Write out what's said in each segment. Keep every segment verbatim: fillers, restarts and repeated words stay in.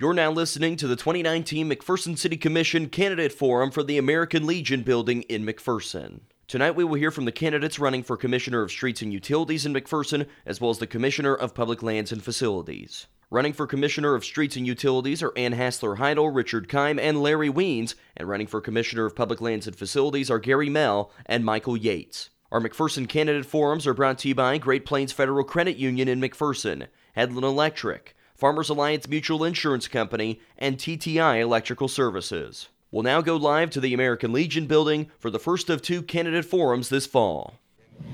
You're now listening to the twenty nineteen McPherson City Commission Candidate Forum for the American Legion building in McPherson. Tonight we will hear from the candidates running for Commissioner of Streets and Utilities in McPherson, as well as the Commissioner of Public Lands and Facilities. Running for Commissioner of Streets and Utilities are Ann Hassler-Heidel, Richard Keim, and Larry Weems, and running for Commissioner of Public Lands and Facilities are Gary Mell and Michael Yates. Our McPherson Candidate Forums are brought to you by Great Plains Federal Credit Union in McPherson, Hedlin Electric, Farmers Alliance Mutual Insurance Company, and T T I Electrical Services. We'll now go live to the American Legion building for the first of two candidate forums this fall.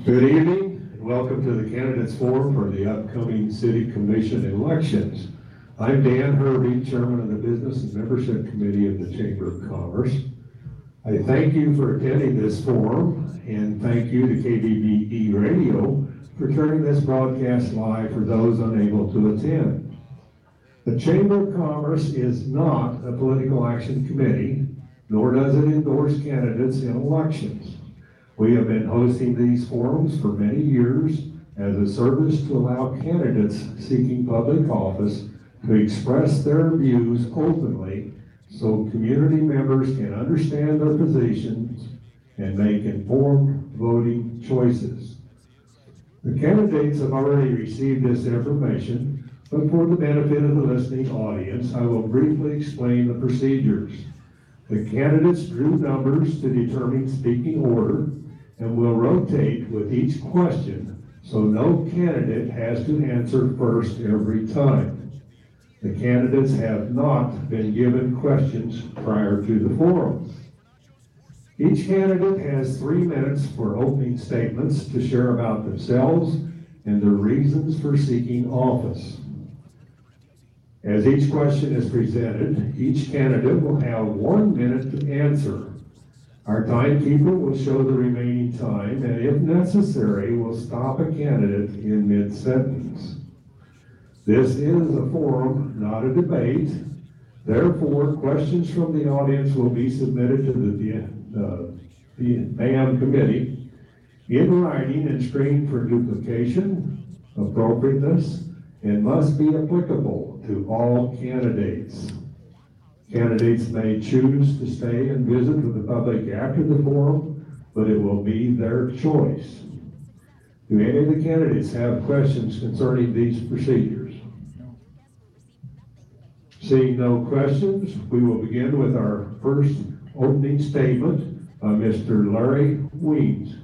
Good evening, and welcome to the Candidates Forum for the upcoming City Commission elections. I'm Dan Hervey, Chairman of the Business and Membership Committee of the Chamber of Commerce. I thank you for attending this forum, and thank you to K B B E Radio for turning this broadcast live for those unable to attend. The Chamber of Commerce is not a political action committee, nor does it endorse candidates in elections. We have been hosting these forums for many years as a service to allow candidates seeking public office to express their views openly so community members can understand their positions and make informed voting choices. The candidates have already received this information, but for the benefit of the listening audience, I will briefly explain the procedures. The candidates drew numbers to determine speaking order and will rotate with each question, so no candidate has to answer first every time. The candidates have not been given questions prior to the forum. Each candidate has three minutes for opening statements to share about themselves and their reasons for seeking office. As each question is presented, each candidate will have one minute to answer. Our timekeeper will show the remaining time, and if necessary, will stop a candidate in mid-sentence. This is a forum, not a debate. Therefore, questions from the audience will be submitted to the, uh, the B A M committee in writing and screened for duplication, appropriateness, and must be applicable to all candidates. Candidates may choose to stay and visit with the public after the forum, but it will be their choice. Do any of the candidates have questions concerning these procedures? Seeing no questions, we will begin with our first opening statement by Mister Larry Weems.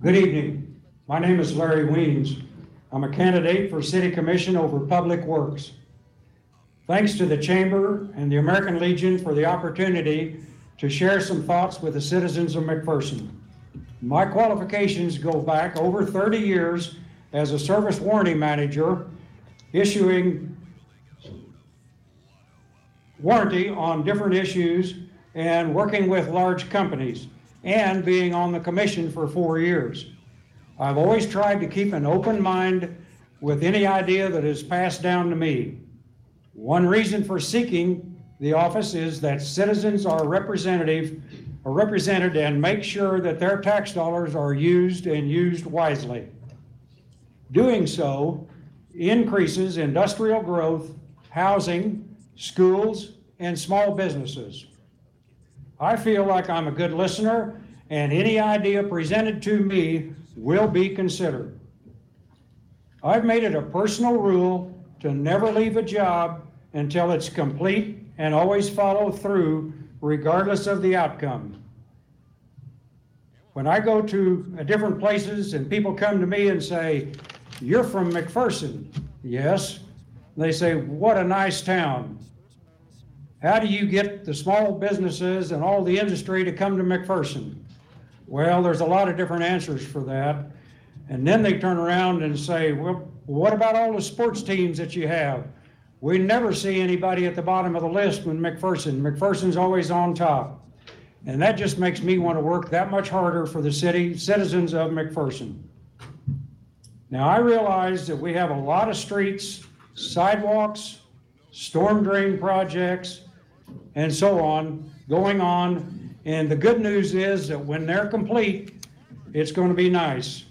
Good evening. My name is Larry Weems. I'm a candidate for City Commission over Public Works. Thanks to the Chamber and the American Legion for the opportunity to share some thoughts with the citizens of McPherson. My qualifications go back over thirty years as a service warranty manager, issuing warranty on different issues and working with large companies, and being on the commission for four years. I've always tried to keep an open mind with any idea that is passed down to me. One reason for seeking the office is that citizens are representative, are represented and make sure that their tax dollars are used and used wisely. Doing so increases industrial growth, housing, schools, and small businesses. I feel like I'm a good listener, and any idea presented to me will be considered. I've made it a personal rule to never leave a job until it's complete, and always follow through regardless of the outcome. When I go to different places and people come to me and say, "You're from McPherson." Yes. They say, "What a nice town. How do you get the small businesses and all the industry to come to McPherson?" Well, there's a lot of different answers for that. And then they turn around and say, well, what about all the sports teams that you have? We never see anybody at the bottom of the list when McPherson. McPherson's always on top. And that just makes me want to work that much harder for the city, citizens of McPherson. Now, I realize that we have a lot of streets, sidewalks, storm drain projects, and so on going on. And the good news is that when they're complete, it's going to be nice.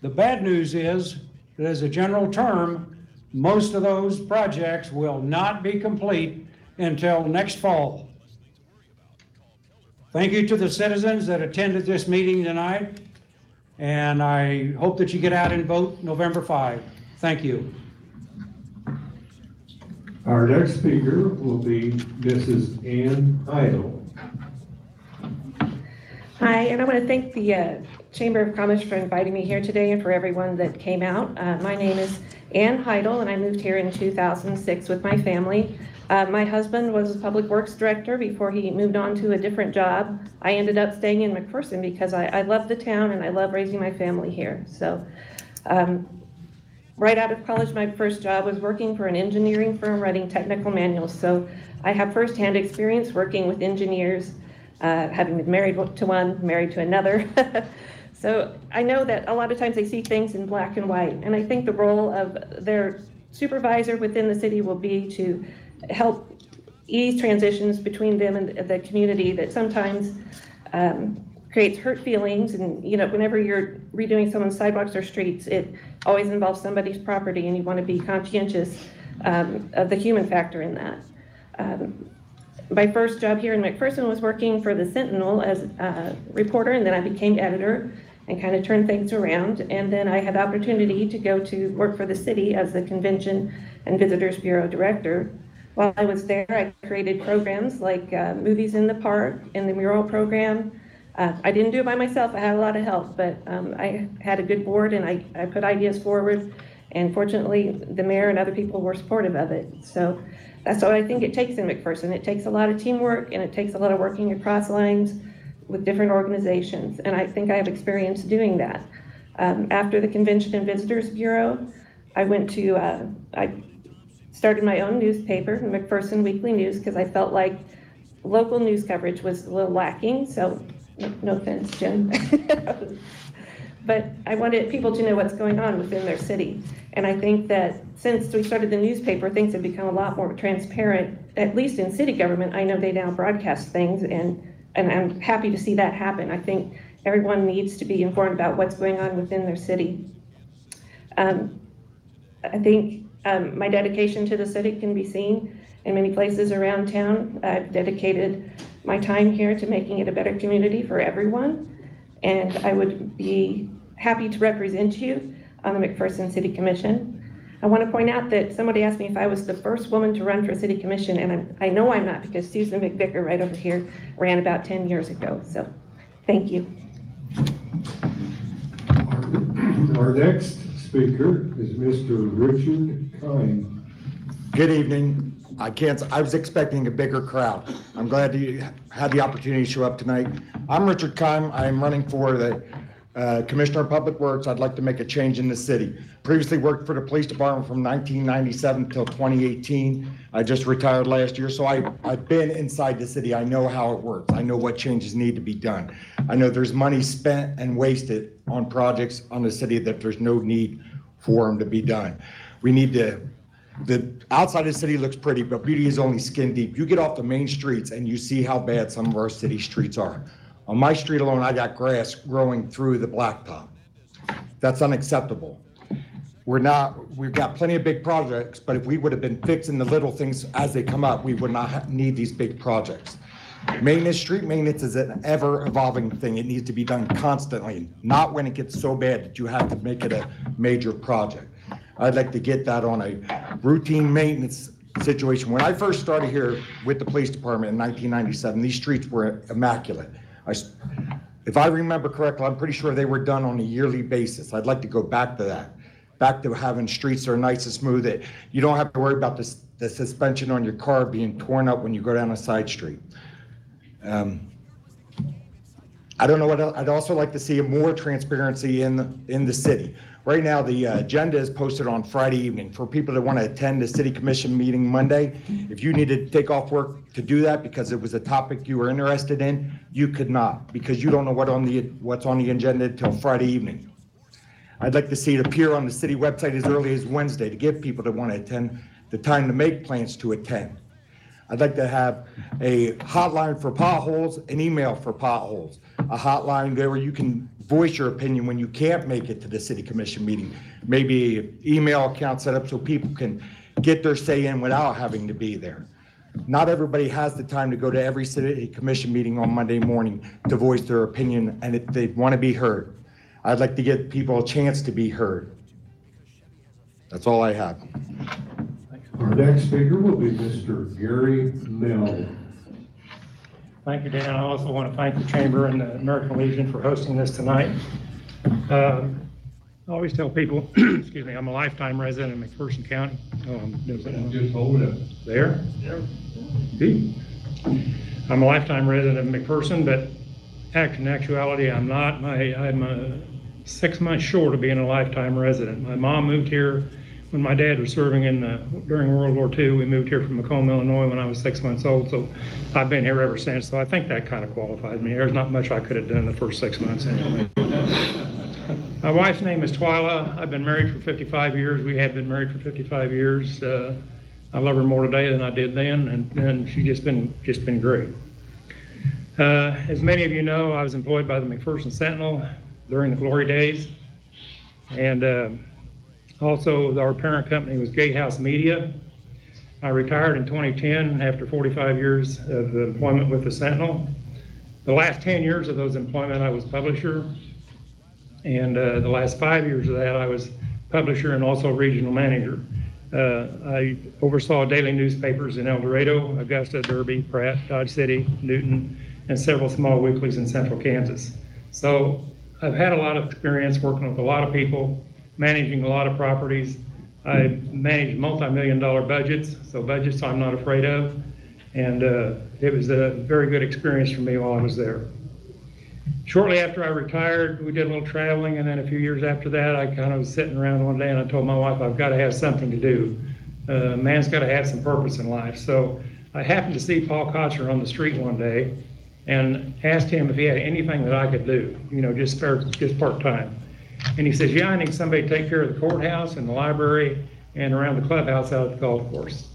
The bad news is that, as a general term, Most of those projects will not be complete until next fall. Thank you to the citizens that attended this meeting tonight, and I hope that you get out and vote November fifth. Thank you. Our next speaker will be Missus Ann Hassler-Heidel. Hi, and I want to thank the uh, Chamber of Commerce for inviting me here today and for everyone that came out. Uh, my name is Ann Hassler-Heidel, and I moved here in two thousand six with my family. Uh, my husband was a public works director before he moved on to a different job. I ended up staying in McPherson because I, I love the town and I love raising my family here. So um, right out of college, my first job was working for an engineering firm writing technical manuals. So I have firsthand experience working with engineers, uh, having been married to one, married to another. So I know that a lot of times they see things in black and white, and I think the role of their supervisor within the city will be to help ease transitions between them and the community that sometimes um, creates hurt feelings. And you know, whenever you're redoing someone's sidewalks or streets, it always involves somebody's property, and you want to be conscientious um, of the human factor in that. Um, My first job here in McPherson was working for the Sentinel as a reporter, and then I became editor and kind of turned things around. And then I had the opportunity to go to work for the city as the Convention and Visitors Bureau director. While I was there, I created programs like uh, Movies in the Park and the Mural Program. Uh, I didn't do it by myself. I had a lot of help, but um, I had a good board, and I, I put ideas forward. And fortunately, the mayor and other people were supportive of it. So that's what I think it takes in McPherson. It takes a lot of teamwork, and it takes a lot of working across lines with different organizations. And I think I have experience doing that. Um, after the Convention and Visitors Bureau, I went to, uh, I started my own newspaper, McPherson Weekly News, because I felt like local news coverage was a little lacking. So no offense, Jim. But I wanted people to know what's going on within their city. And I think that since we started the newspaper, things have become a lot more transparent, at least in city government. I know they now broadcast things, and, and I'm happy to see that happen. I think everyone needs to be informed about what's going on within their city. Um, I think um, my dedication to the city can be seen in many places around town. I've dedicated my time here to making it a better community for everyone. And I would be happy to represent you on the McPherson City Commission. I want to point out that somebody asked me if I was the first woman to run for city commission, and I'm, I know I'm not, because Susan McVicker right over here ran about ten years ago. So thank you. Our next speaker is Mister Richard Keim. Good evening. I can't, I was expecting a bigger crowd. I'm glad you had the opportunity to show up tonight. I'm Richard Keim. I'm running for the uh, Commissioner of Public Works. I'd like to make a change in the city. Previously worked for the police department from nineteen ninety-seven till twenty eighteen. I just retired last year, so I, I've been inside the city. I know how it works. I know what changes need to be done. I know there's money spent and wasted on projects on the city that there's no need for them to be done. We need to The outside of the city looks pretty, but beauty is only skin deep. You get off the main streets and you see how bad some of our city streets are. On my street alone, I got grass growing through the blacktop. That's unacceptable. We're not, we've got plenty of big projects, but if we would have been fixing the little things as they come up, we would not need these big projects. Maintenance, street maintenance is an ever evolving thing. It needs to be done constantly, not when it gets so bad that you have to make it a major project. I'd like to get that on a routine maintenance situation. When I first started here with the police department in nineteen ninety-seven, these streets were immaculate. I, if I remember correctly, I'm pretty sure they were done on a yearly basis. I'd like to go back to that, back to having streets that are nice and smooth, that you don't have to worry about this, the suspension on your car being torn up when you go down a side street. Um, I don't know what else. I'd also like to see more transparency in the, in the city. Right now, the agenda is posted on Friday evening. For people that want to attend the city commission meeting Monday, if you needed to take off work to do that because it was a topic you were interested in, you could not, because you don't know what on the, what's on the agenda until Friday evening. I'd like to see it appear on the city website as early as Wednesday to give people that want to attend the time to make plans to attend. I'd like to have a hotline for potholes, an email for potholes, a hotline there where you can voice your opinion when you can't make it to the city commission meeting. Maybe an email account set up so people can get their say in without having to be there. Not everybody has the time to go to every city commission meeting on Monday morning to voice their opinion, and if they want to be heard. I'd like to give people a chance to be heard. That's all I have. Our next speaker will be Mister Gary Mell. Thank you, Dan. I also want to thank the Chamber and the American Legion for hosting this tonight. Uh, I always tell people, excuse me, I'm a lifetime resident in McPherson County. Oh, I'm doing just hold it up. There? Yeah. See? I'm a lifetime resident of McPherson, but act in actuality, I'm not. My, I'm a six months short of being a lifetime resident. My mom moved here when my dad was serving in the, during World War Two. We moved here from Macomb, Illinois when I was six months old, so I've been here ever since. So I think that kind of qualifies me. There's not much I could have done the first six months anyway. My wife's name is Twyla. I've been married for fifty-five years. We have been married for fifty-five years. Uh, I love her more today than I did then, and, and she's just been just been great. Uh, as many of you know, I was employed by the McPherson Sentinel during the glory days, and uh, also our parent company was Gatehouse Media. I retired in twenty ten after forty-five years of employment with the Sentinel. The last ten years of those employment, I was publisher, and uh, the last five years of that, I was publisher and also regional manager. Uh, I oversaw daily newspapers in El Dorado, Augusta, Derby, Pratt, Dodge City, Newton, and several small weeklies in central Kansas. So I've had a lot of experience working with a lot of people, managing a lot of properties. I managed multi-million dollar budgets, so budgets I'm not afraid of. And uh, it was a very good experience for me while I was there. Shortly after I retired, we did a little traveling, and then a few years after that, I kind of was sitting around one day and I told my wife, I've got to have something to do. Uh, man's got to have some purpose in life. So I happened to see Paul Kotcher on the street one day and asked him if he had anything that I could do, you know, just, spare, just part-time. And he says, yeah, I need somebody to take care of the courthouse and the library and around the clubhouse out at the golf course,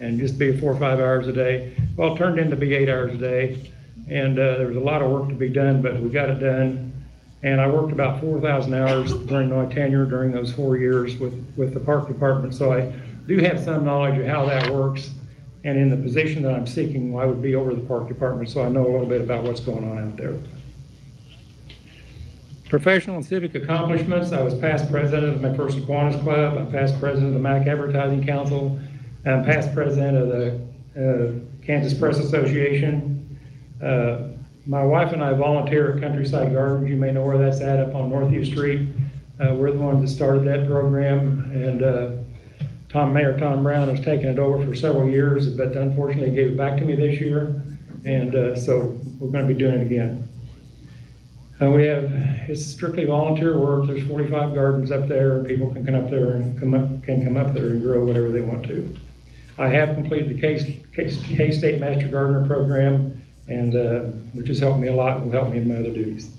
and just be four or five hours a day. Well, it turned into be eight hours a day. And uh, there was a lot of work to be done, but we got it done. And I worked about four thousand hours during my tenure during those four years with, with the park department. So I do have some knowledge of how that works. And in the position that I'm seeking, I would be over the park department. So I know a little bit about what's going on out there. Professional and civic accomplishments. I was past president of the McPherson Aquinas Club. I'm past president of the M A C Advertising Council. I'm past president of the uh, Kansas Press Association. Uh, my wife and I volunteer at Countryside Gardens. You may know where that's at, up on Northview Street. Uh, we're the ones that started that program, and uh, Tom Mayor Tom Brown has taken it over for several years, but unfortunately gave it back to me this year, and uh, so we're going to be doing it again. Uh, we have, it's strictly volunteer work. There's forty-five gardens up there, and people can come up there and come up, can come up there and grow whatever they want to. I have completed the K-State Master Gardener program, and uh, which has helped me a lot and will help me in my other duties.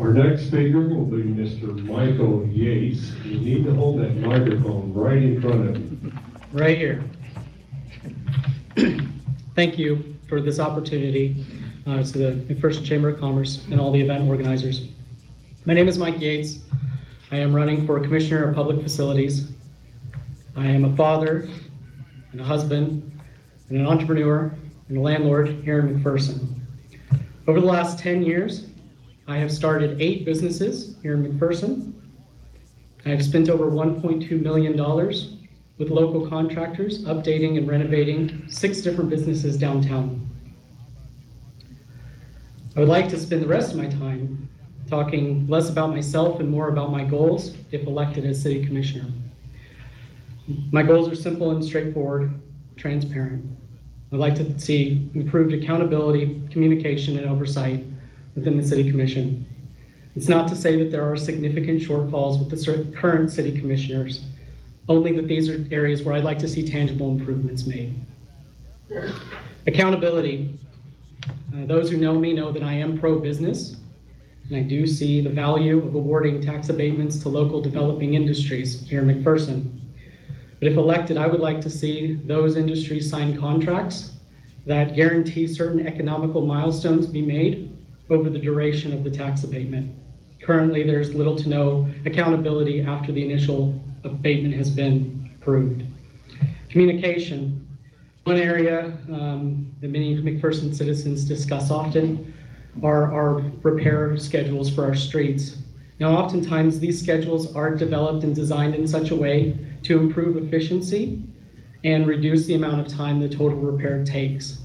Our next speaker will be Mister Michael Yates. You need to hold that microphone right in front of you. Right here. Thank you for this opportunity uh, to the McPherson Chamber of Commerce and all the event organizers. My name is Mike Yates. I am running for Commissioner of Public Facilities. I am a father and a husband and an entrepreneur and a landlord here in McPherson. Over the last ten years, I have started eight businesses here in McPherson. I have spent over one point two million dollars with local contractors updating and renovating six different businesses downtown. I would like to spend the rest of my time talking less about myself and more about my goals if elected as city commissioner. My goals are simple and straightforward, transparent. I'd like to see improved accountability, communication, and oversight within the City Commission. It's not to say that there are significant shortfalls with the current City Commissioners, only that these are areas where I'd like to see tangible improvements made. Accountability. Uh, those who know me know that I am pro-business, and I do see the value of awarding tax abatements to local developing industries here in McPherson. But if elected, I would like to see those industries sign contracts that guarantee certain economical milestones be made over the duration of the tax abatement. Currently, there's little to no accountability after the initial abatement has been approved. Communication. One area um, that many McPherson citizens discuss often are our repair schedules for our streets. Now, oftentimes these schedules are developed and designed in such a way to improve efficiency and reduce the amount of time the total repair takes.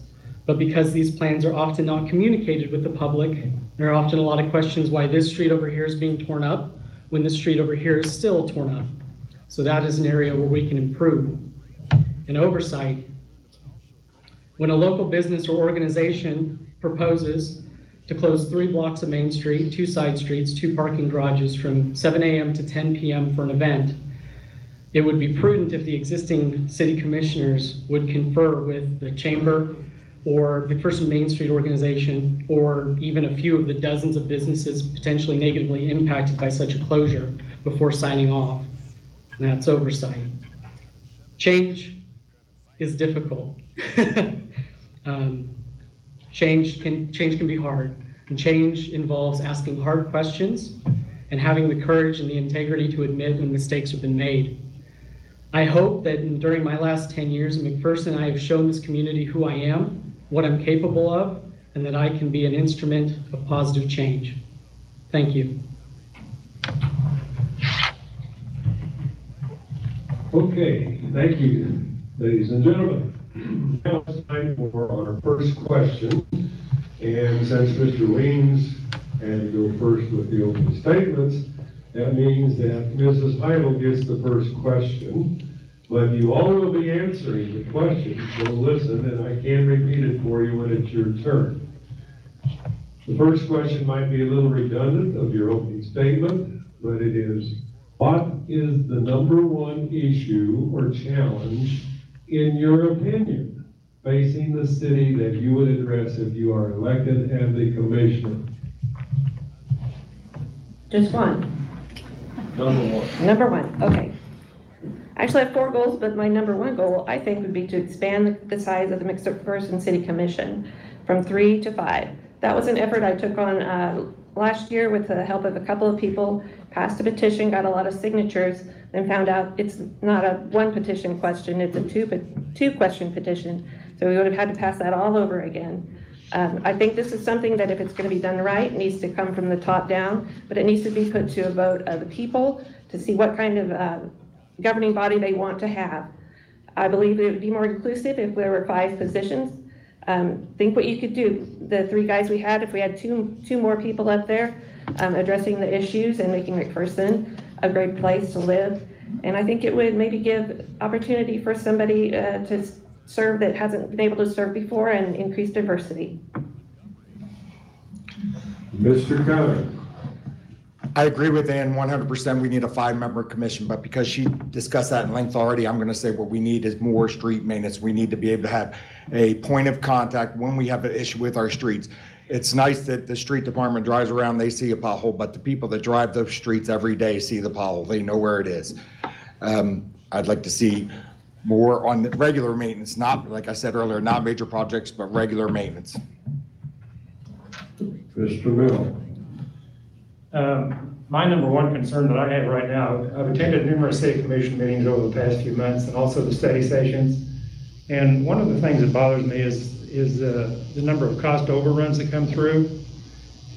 But because these plans are often not communicated with the public, there are often a lot of questions why this street over here is being torn up when this street over here is still torn up. So that is an area where we can improve. And oversight. When a local business or organization proposes to close three blocks of Main Street, two side streets, two parking garages from seven a.m. to ten p.m. for an event, it would be prudent if the existing city commissioners would confer with the chamber or McPherson Main Street organization, or even a few of the dozens of businesses potentially negatively impacted by such a closure before signing off. And that's oversight. Change is difficult. um, change can change can be hard. And change involves asking hard questions and having the courage and the integrity to admit when mistakes have been made. I hope that during my last ten years in McPherson, I have shown this community who I am, what I'm capable of, and that I can be an instrument of positive change. Thank you. Okay, thank you, ladies and gentlemen. Now it's time for our first question. And since Mister Weems had to go first with the opening statements, that means that Missus Heidel gets the first question, but you all will be answering the question, so listen, and I can repeat it for you when it's your turn. The first question might be a little redundant of your opening statement, but it is, what is the number one issue or challenge, in your opinion, facing the city that you would address if you are elected as the commissioner? Just one. Number one. Number one, okay. Actually, I have four goals, but my number one goal, I think, would be to expand the size of the McPherson City Commission from three to five. That was an effort I took on uh, last year with the help of a couple of people, passed a petition, got a lot of signatures, and found out it's not a one petition question, it's a two, two question petition. So we would have had to pass that all over again. Um, I think this is something that if it's going to be done right, it needs to come from the top down, but it needs to be put to a vote of the people to see what kind of uh, governing body they want to have. I believe it would be more inclusive if there were five positions. Um, think what you could do. The three guys we had, if we had two, two more people up there um, addressing the issues and making McPherson a great place to live. And I think it would maybe give opportunity for somebody uh, to serve that hasn't been able to serve before and increase diversity. Mister Keim. I agree with Ann one hundred percent. We need a five-member commission, but because she discussed that in length already, I'm going to say what we need is more street maintenance. We need to be able to have a point of contact when we have an issue with our streets. It's nice that the street department drives around, they see a pothole, but the people that drive those streets every day see the pothole. They know where it is. Um, I'd like to see more on the regular maintenance, not, like I said earlier, not major projects, but regular maintenance. Mister Mell. Um, my number one concern that I have right now, I've attended numerous city commission meetings over the past few months and also the study sessions. And one of the things that bothers me is is uh, the number of cost overruns that come through.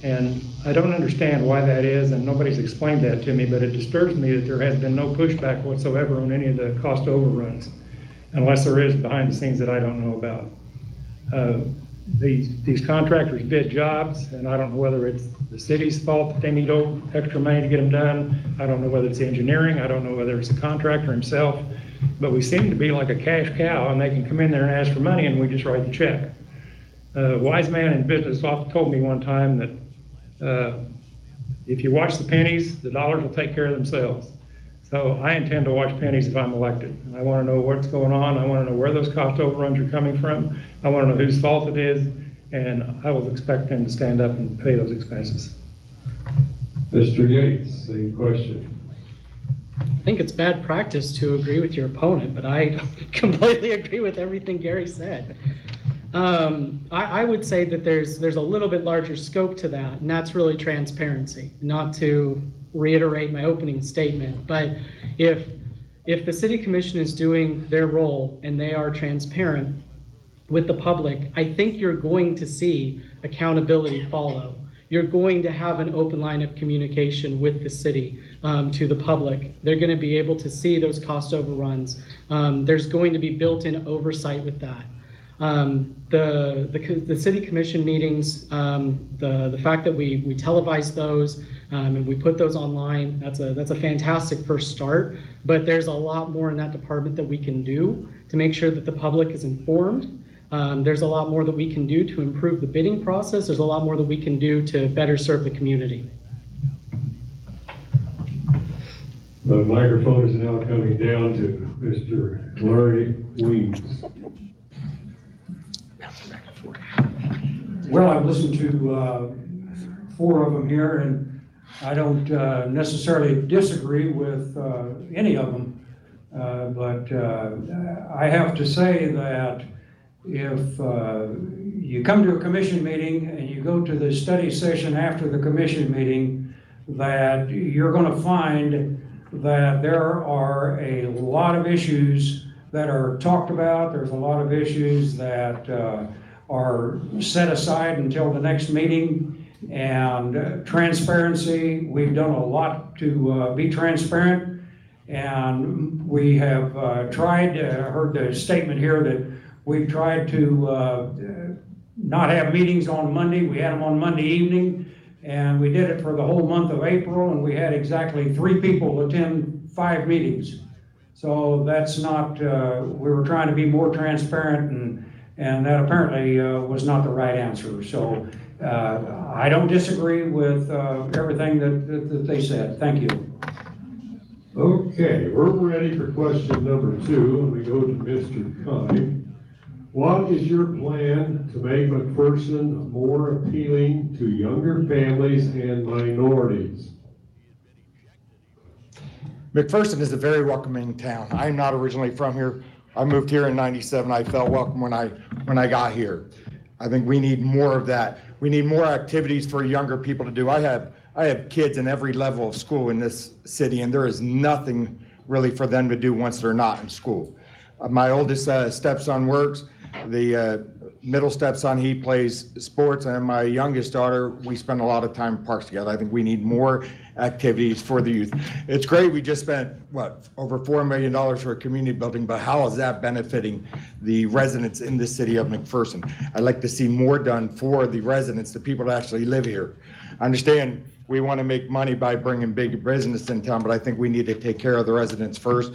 And I don't understand why that is, and nobody's explained that to me, but it disturbs me that there has been no pushback whatsoever on any of the cost overruns, unless there is behind the scenes that I don't know about. Uh, these, these contractors bid jobs, and I don't know whether it's the city's fault that they need extra money to get them done. I don't know whether it's engineering. I don't know whether it's the contractor himself, but we seem to be like a cash cow, and they can come in there and ask for money, and we just write the check. A uh, wise man in business often told me one time that Uh, if you watch the pennies, the dollars will take care of themselves. So I intend to watch pennies if I'm elected. I want to know what's going on. I want to know where those cost overruns are coming from. I want to know whose fault it is, and I will expect them to stand up and pay those expenses. Mister Yates, same question. I think it's bad practice to agree with your opponent, but I completely agree with everything Gary said. Um, I, I would say that there's there's a little bit larger scope to that, and that's really transparency. Not to reiterate my opening statement, but if if the City Commission is doing their role and they are transparent with the public, I think you're going to see accountability follow. You're going to have an open line of communication with the city um, to the public. They're going to be able to see those cost overruns. Um, there's going to be built-in oversight with that. Um, the, the the city commission meetings, um, the the fact that we we televise those um, and we put those online, that's a that's a fantastic first start. But there's a lot more in that department that we can do to make sure that the public is informed. Um, there's a lot more that we can do to improve the bidding process. There's a lot more that we can do to better serve the community. The microphone is now coming down to Mister Larry Weems. Well, I've listened to uh, four of them here, and I don't uh, necessarily disagree with uh, any of them, uh, but uh, I have to say that if uh, you come to a commission meeting and you go to the study session after the commission meeting, that you're going to find that there are a lot of issues that are talked about. There's a lot of issues that uh, are set aside until the next meeting. And uh, transparency, we've done a lot to uh, be transparent. And we have uh, tried, I uh, heard the statement here that we've tried to uh, not have meetings on Monday. We had them on Monday evening, and we did it for the whole month of April, and we had exactly three people attend five meetings. So that's not, uh, we were trying to be more transparent, and and that apparently uh, was not the right answer. So uh, I don't disagree with uh, everything that, that, that they said. Thank you. Okay, we're ready for question number two, and we go to Mister Keim. What is your plan to make McPherson more appealing to younger families and minorities? McPherson is a very welcoming town. I'm not originally from here. I moved here in ninety-seven. I felt welcome when I when I got here. I think we need more of that. We need more activities for younger people to do. I have I have kids in every level of school in this city, and there is nothing really for them to do once they're not in school. My oldest uh, stepson works. The uh, middle stepson, he plays sports, and my youngest daughter, we spend a lot of time in parks together. I think we need more activities for the youth. It's great we just spent, what, over four million dollars for a community building, but how is that benefiting the residents in the city of McPherson? I'd like to see more done for the residents, the people that actually live here. I understand we want to make money by bringing big business in town, but I think we need to take care of the residents first.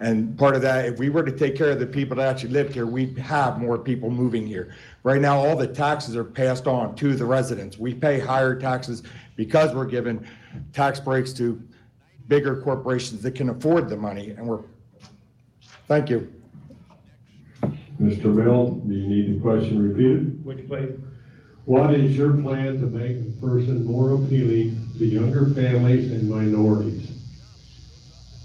And part of that, if we were to take care of the people that actually lived here, we'd have more people moving here. Right now, all the taxes are passed on to the residents. We pay higher taxes because we're giving tax breaks to bigger corporations that can afford the money. And we're, thank you. Mister Mell, do you need the question repeated? Which way? What is your plan to make the person more appealing to younger families and minorities?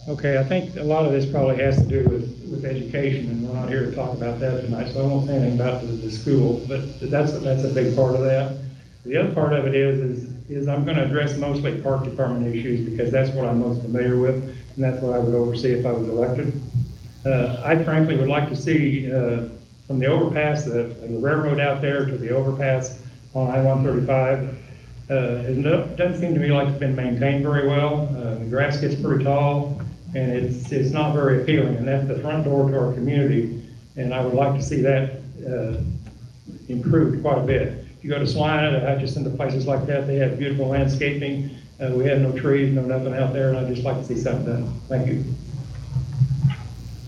Okay, I think a lot of this probably has to do with, with education, and we're not here to talk about that tonight, so I won't say anything about the, the school, but that's that's a big part of that. The other part of it is, is, is I'm going to address mostly park department issues because that's what I'm most familiar with, and that's what I would oversee if I was elected. Uh, I frankly would like to see uh, from the overpass, the, the railroad out there to the overpass on I one thirty-five, uh, it doesn't seem to me like it's been maintained very well. Uh, the grass gets pretty tall, and it's it's not very appealing, and that's the front door to our community, and I would like to see that uh, improved quite a bit. If you go to Salina, to Hutchinson, to places like that, they have beautiful landscaping. Uh, we have no trees, no nothing out there, and I'd just like to see something done. Thank you.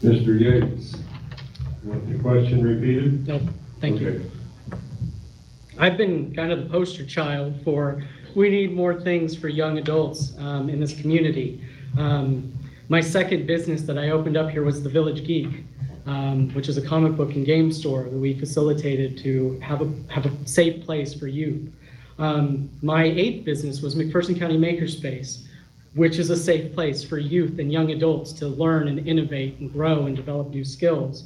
Mister Yates, you want your question repeated? No, thank okay. you. I've been kind of the poster child for, we need more things for young adults um, in this community. Um, My second business that I opened up here was the Village Geek, um, which is a comic book and game store that we facilitated to have a have a safe place for youth. Um, my eighth business was McPherson County Makerspace, which is a safe place for youth and young adults to learn and innovate and grow and develop new skills.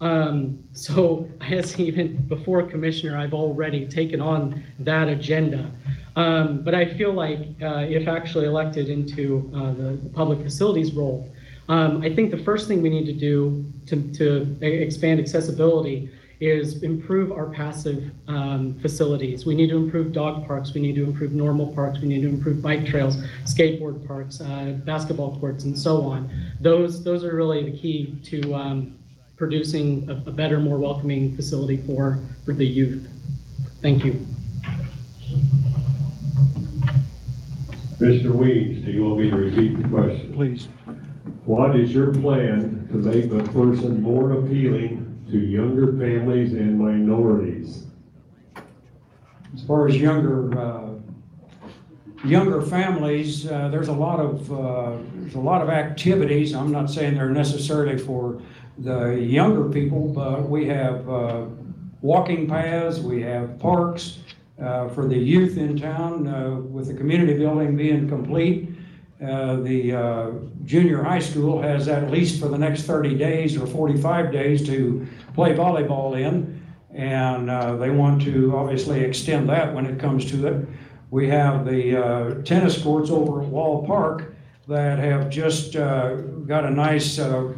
Um, so as even before Commissioner, I've already taken on that agenda. Um, but I feel like uh, if actually elected into uh, the, the public facilities role, um, I think the first thing we need to do to, to expand accessibility is improve our passive um, facilities. We need to improve dog parks, we need to improve normal parks, we need to improve bike trails, skateboard parks, uh, basketball courts, and so on. Those, those are really the key to um, producing a, a better, more welcoming facility for, for the youth. Thank you. Mister Weems, do you want me to repeat the question? Please. What is your plan to make McPherson more appealing to younger families and minorities? As far as younger uh, younger families, uh, there's a lot of uh, there's a lot of activities. I'm not saying they're necessarily for the younger people, but we have uh, walking paths, we have parks uh, for the youth in town. Uh, with the community building being complete, uh, the uh, junior high school has at least for the next thirty days or forty-five days to play volleyball in, and uh, they want to obviously extend that when it comes to it. We have the uh, tennis courts over at Wall Park that have just uh, got a nice uh,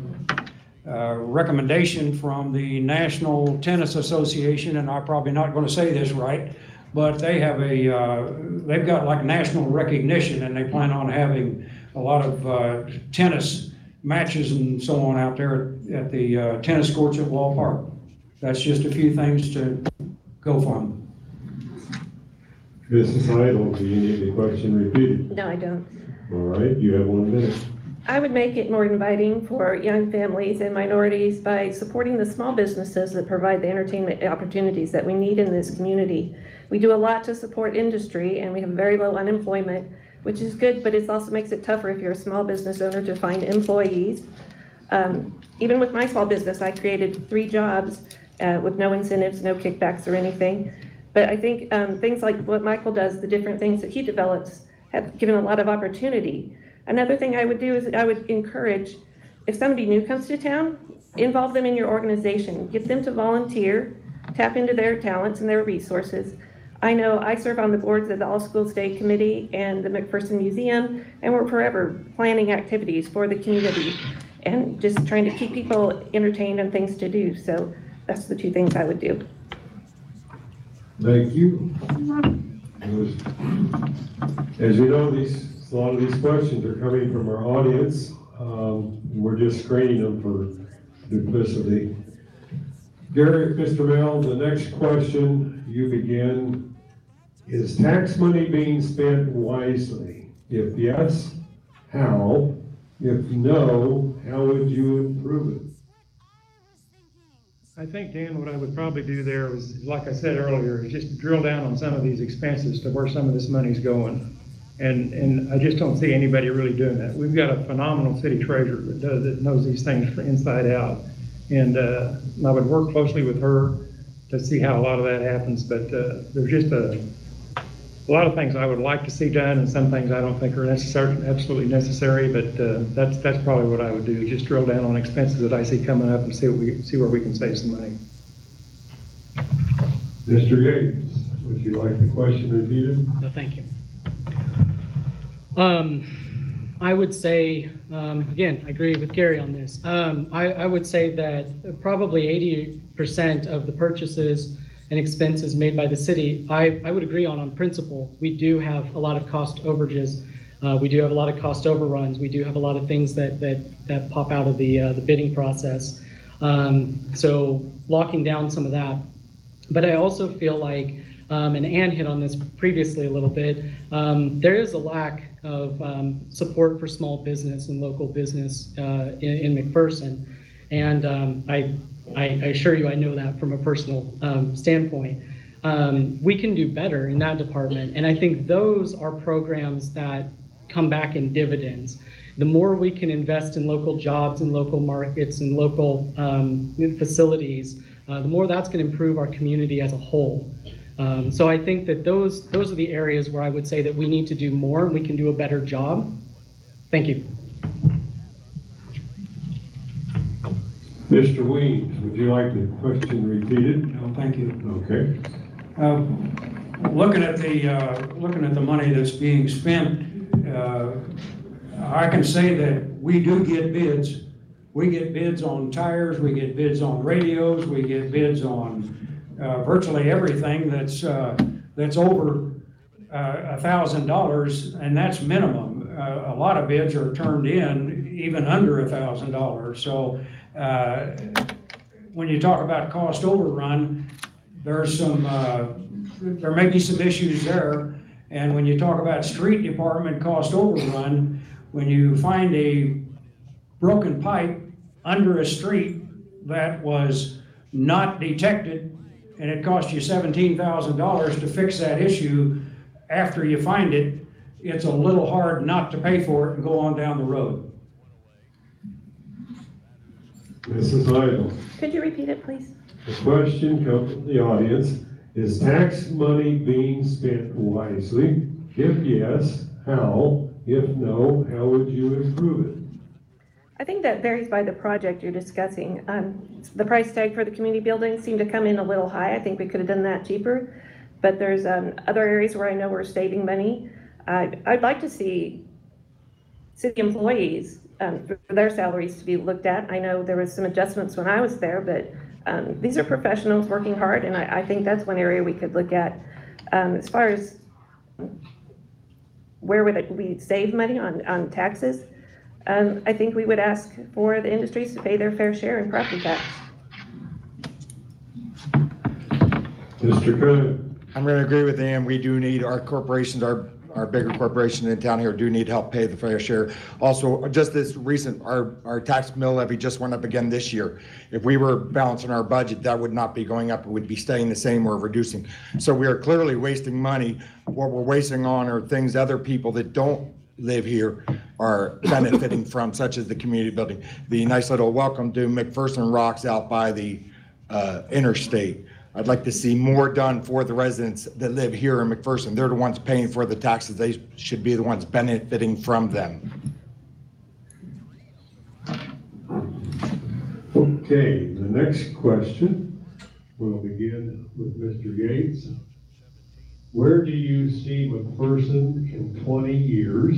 Uh, recommendation from the National Tennis Association, and I'm probably not going to say this right, but they have a uh, they've got like national recognition, and they plan on having a lot of uh, tennis matches and so on out there at the uh, tennis courts at Wall Park. That's just a few things to go from. Missus Heidel, do you need the question repeated? No, I don't. All right, you have one minute. I would make it more inviting for young families and minorities by supporting the small businesses that provide the entertainment opportunities that we need in this community. We do a lot to support industry, and we have very low unemployment, which is good, but it also makes it tougher if you're a small business owner to find employees. Um, even with my small business, I created three jobs uh, with no incentives, no kickbacks or anything. But I think um, things like what Michael does, the different things that he develops, have given a lot of opportunity. Another thing I would do is I would encourage, if somebody new comes to town, involve them in your organization. Get them to volunteer, tap into their talents and their resources. I know I serve on the boards of the All Schools Day Committee and the McPherson Museum, and we're forever planning activities for the community and just trying to keep people entertained and things to do. So that's the two things I would do. Thank you. As you know, these a lot of these questions are coming from our audience. Um, we're just screening them for duplicity. Gary, Mister Mell, the next question you begin is: tax money being spent wisely? If yes, how? If no, how would you improve it? I think, Dan, what I would probably do there is, like I said earlier, is just drill down on some of these expenses to where some of this money's going. And, and I just don't see anybody really doing that. We've got a phenomenal city treasurer that, does, that knows these things inside out. And, uh, and I would work closely with her to see how a lot of that happens. But uh, there's just a, a lot of things I would like to see done, and some things I don't think are necessary, absolutely necessary. But uh, that's that's probably what I would do. Just drill down on expenses that I see coming up and see what we see where we can save some money. Mister Yates, would you like the question repeated? No, thank you. Um, I would say, um, again, I agree with Gary on this. Um, I, I would say that probably eighty percent of the purchases and expenses made by the city, I, I would agree on on principle. We do have a lot of cost overages. Uh, we do have a lot of cost overruns. We do have a lot of things that that, that pop out of the, uh, the bidding process. Um, so locking down some of that. But I also feel like, Um, and Ann hit on this previously a little bit, um, there is a lack of um, support for small business and local business uh, in, in McPherson. And um, I, I assure you, I know that from a personal um, standpoint. Um, we can do better in that department. And I think those are programs that come back in dividends. The more we can invest in local jobs and local markets and local um, facilities, uh, the more that's going to improve our community as a whole. Um, so I think that those those are the areas where I would say that we need to do more and we can do a better job. Thank you. Mister Weems, would you like the question repeated? No, thank you. Okay. Uh, looking at the uh, looking at the money that's being spent, uh, I can say that we do get bids. We get bids on tires. We get bids on radios. We get bids on uh, virtually everything that's uh, that's over a thousand dollars, and that's minimum. Uh, a lot of bids are turned in even under a thousand dollars. So uh, when you talk about cost overrun, there's some uh, there may be some issues there. And when you talk about street department cost overrun, when you find a broken pipe under a street that was not detected, and it cost you seventeen thousand dollars to fix that issue, after you find it, it's a little hard not to pay for it and go on down the road. Missus Heidel. Could you repeat it, please? The question comes from the audience. Is tax money being spent wisely? If yes, how? If no, how would you improve it? I think that varies by the project you're discussing. Um, the price tag for the community building seemed to come in a little high. I think we could have done that cheaper, but there's um, other areas where I know we're saving money. Uh, I'd like to see city employees, um, for their salaries to be looked at. I know there was some adjustments when I was there, but um, these are professionals working hard, and I, I think that's one area we could look at. Um, as far as where would it, we save money on, on taxes, Um, I think we would ask for the industries to pay their fair share in property tax. Mister Cohen. I'm going to agree with Ann. We do need our corporations, our, our bigger corporations in town here do need help pay the fair share. Also, just this recent, our, our tax mill levy just went up again this year. If we were balancing our budget, that would not be going up. It would be staying the same or reducing. So we are clearly wasting money. What we're wasting on are things other people that don't live here are benefiting from, such as the community building. The nice little welcome to McPherson Rocks out by the uh, interstate. I'd like to see more done for the residents that live here in McPherson. They're the ones paying for the taxes. They should be the ones benefiting from them. Okay, the next question will begin with Mister Yates. Where do you see McPherson in twenty years?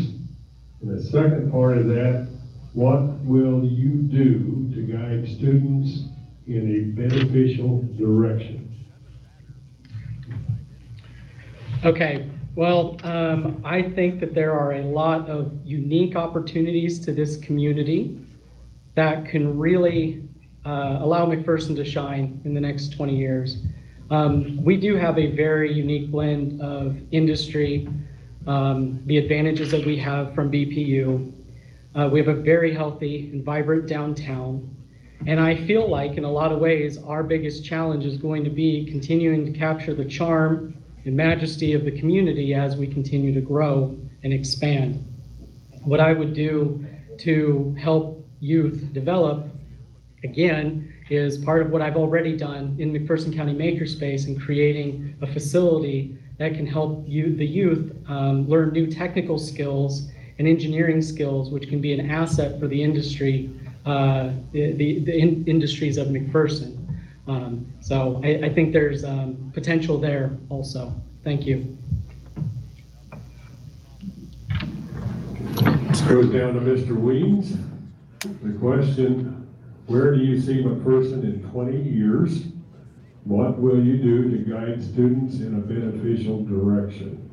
And the second part of that, what will you do to guide students in a beneficial direction? Okay, well, um, I think that there are a lot of unique opportunities to this community that can really uh, allow McPherson to shine in the next twenty years. Um, we do have a very unique blend of industry, um, the advantages that we have from B P U. Uh, we have a very healthy and vibrant downtown. And I feel like in a lot of ways, our biggest challenge is going to be continuing to capture the charm and majesty of the community as we continue to grow and expand. What I would do to help youth develop, again, is part of what I've already done in McPherson County Makerspace and creating a facility that can help you, the youth um, learn new technical skills and engineering skills, which can be an asset for the industry, uh, the, the, the in industries of McPherson. Um, so I, I think there's um, potential there also. Thank you. Let's go down to Mister Weems. The question, where do you see McPherson in twenty years? What will you do to guide students in a beneficial direction?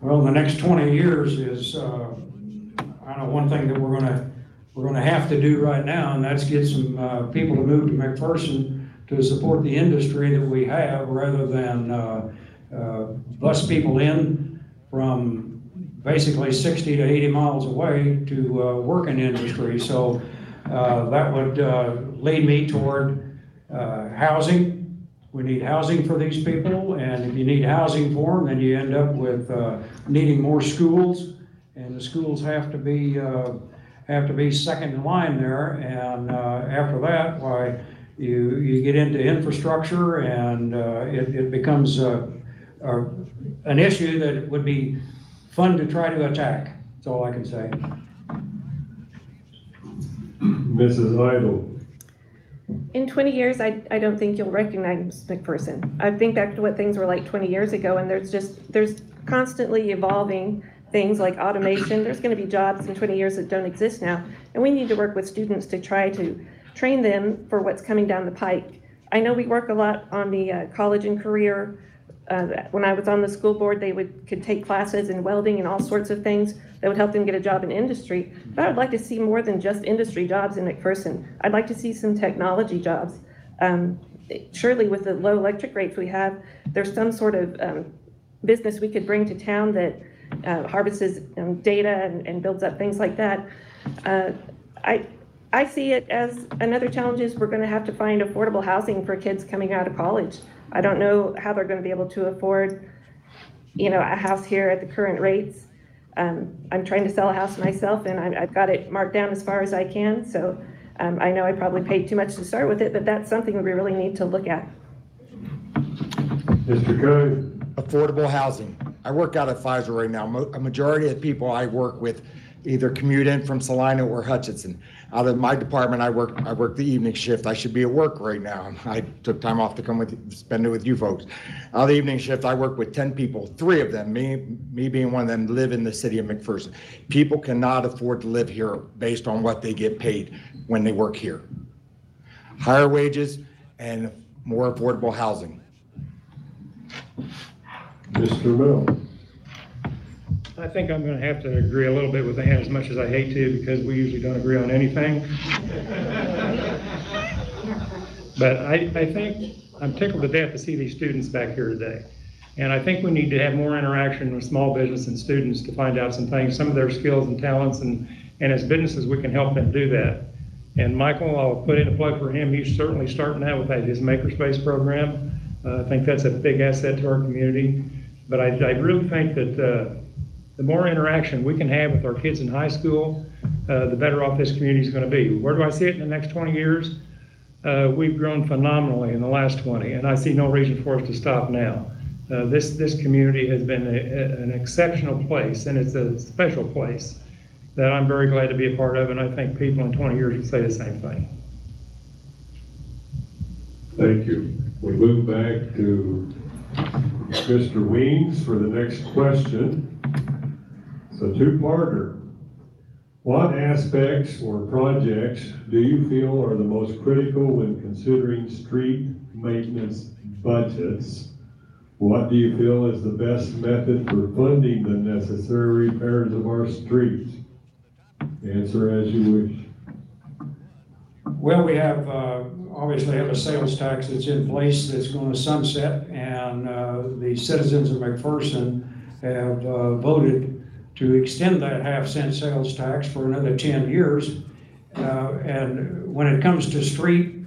Well, the next twenty years is, uh, I know one thing that we're gonna we're gonna have to do right now, and that's get some uh, people to move to McPherson to support the industry that we have, rather than uh, uh, bus people in from basically sixty to eighty miles away to uh, work in industry. So uh, that would uh, lead me toward uh, housing. We need housing for these people, and if you need housing for them, then you end up with uh, needing more schools, and the schools have to be uh, have to be second in line there. And uh, after that, why you you get into infrastructure, and uh, it, it becomes uh, uh, an issue that it would be fun to try to attack. That's all I can say. Missus Heidel. In twenty years, I, I don't think you'll recognize McPherson. I think back to what things were like twenty years ago, and there's just, there's constantly evolving things like automation. There's going to be jobs in twenty years that don't exist now, and we need to work with students to try to train them for what's coming down the pike. I know we work a lot on the uh, college and career. Uh, when I was on the school board, they would could take classes in welding and all sorts of things that would help them get a job in industry. But I would like to see more than just industry jobs in McPherson. I'd like to see some technology jobs. Um, surely with the low electric rates we have, there's some sort of um, business we could bring to town that uh, harvests um, data and, and builds up things like that. Uh, I. I see it as another challenge is we're going to have to find affordable housing for kids coming out of college. I don't know how they're going to be able to afford, you know, a house here at the current rates. Um, I'm trying to sell a house myself, and I'm, I've got it marked down as far as I can. So um, I know I probably paid too much to start with it, but that's something we really need to look at. Mister Cohen. Affordable housing. I work out at Pfizer right now. A majority of the people I work with either commute in from Salina or Hutchinson. Out of my department, I work I work the evening shift. I should be at work right now. I took time off to come with spend it with you folks. Out of the evening shift, I work with ten people, three of them, me, me being one of them, live in the city of McPherson. People cannot afford to live here based on what they get paid when they work here. Higher wages and more affordable housing. Mister Mell. I think I'm going to have to agree a little bit with Ann, as much as I hate to, because we usually don't agree on anything. But I, I think I'm tickled to death to see these students back here today. And I think we need to have more interaction with small business and students to find out some things, some of their skills and talents, and, and as businesses we can help them do that. And Michael, I'll put in a plug for him. He's certainly starting out with that, his Makerspace program. Uh, I think that's a big asset to our community. But I, I really think that uh, the more interaction we can have with our kids in high school, uh, the better off this community is going to be. Where do I see it in the next twenty years? Uh, we've grown phenomenally in the last twenty, and I see no reason for us to stop now. Uh, this, this community has been a, a, an exceptional place, and it's a special place that I'm very glad to be a part of, and I think people in twenty years will say the same thing. Thank you. We move back to Mister Weems for the next question. So two-parter, what aspects or projects do you feel are the most critical when considering street maintenance budgets? What do you feel is the best method for funding the necessary repairs of our streets? Answer as you wish. Well, we have, uh, obviously have a sales tax that's in place that's going to sunset, and uh, the citizens of McPherson have uh, voted to extend that half cent sales tax for another ten years. Uh, and when it comes to street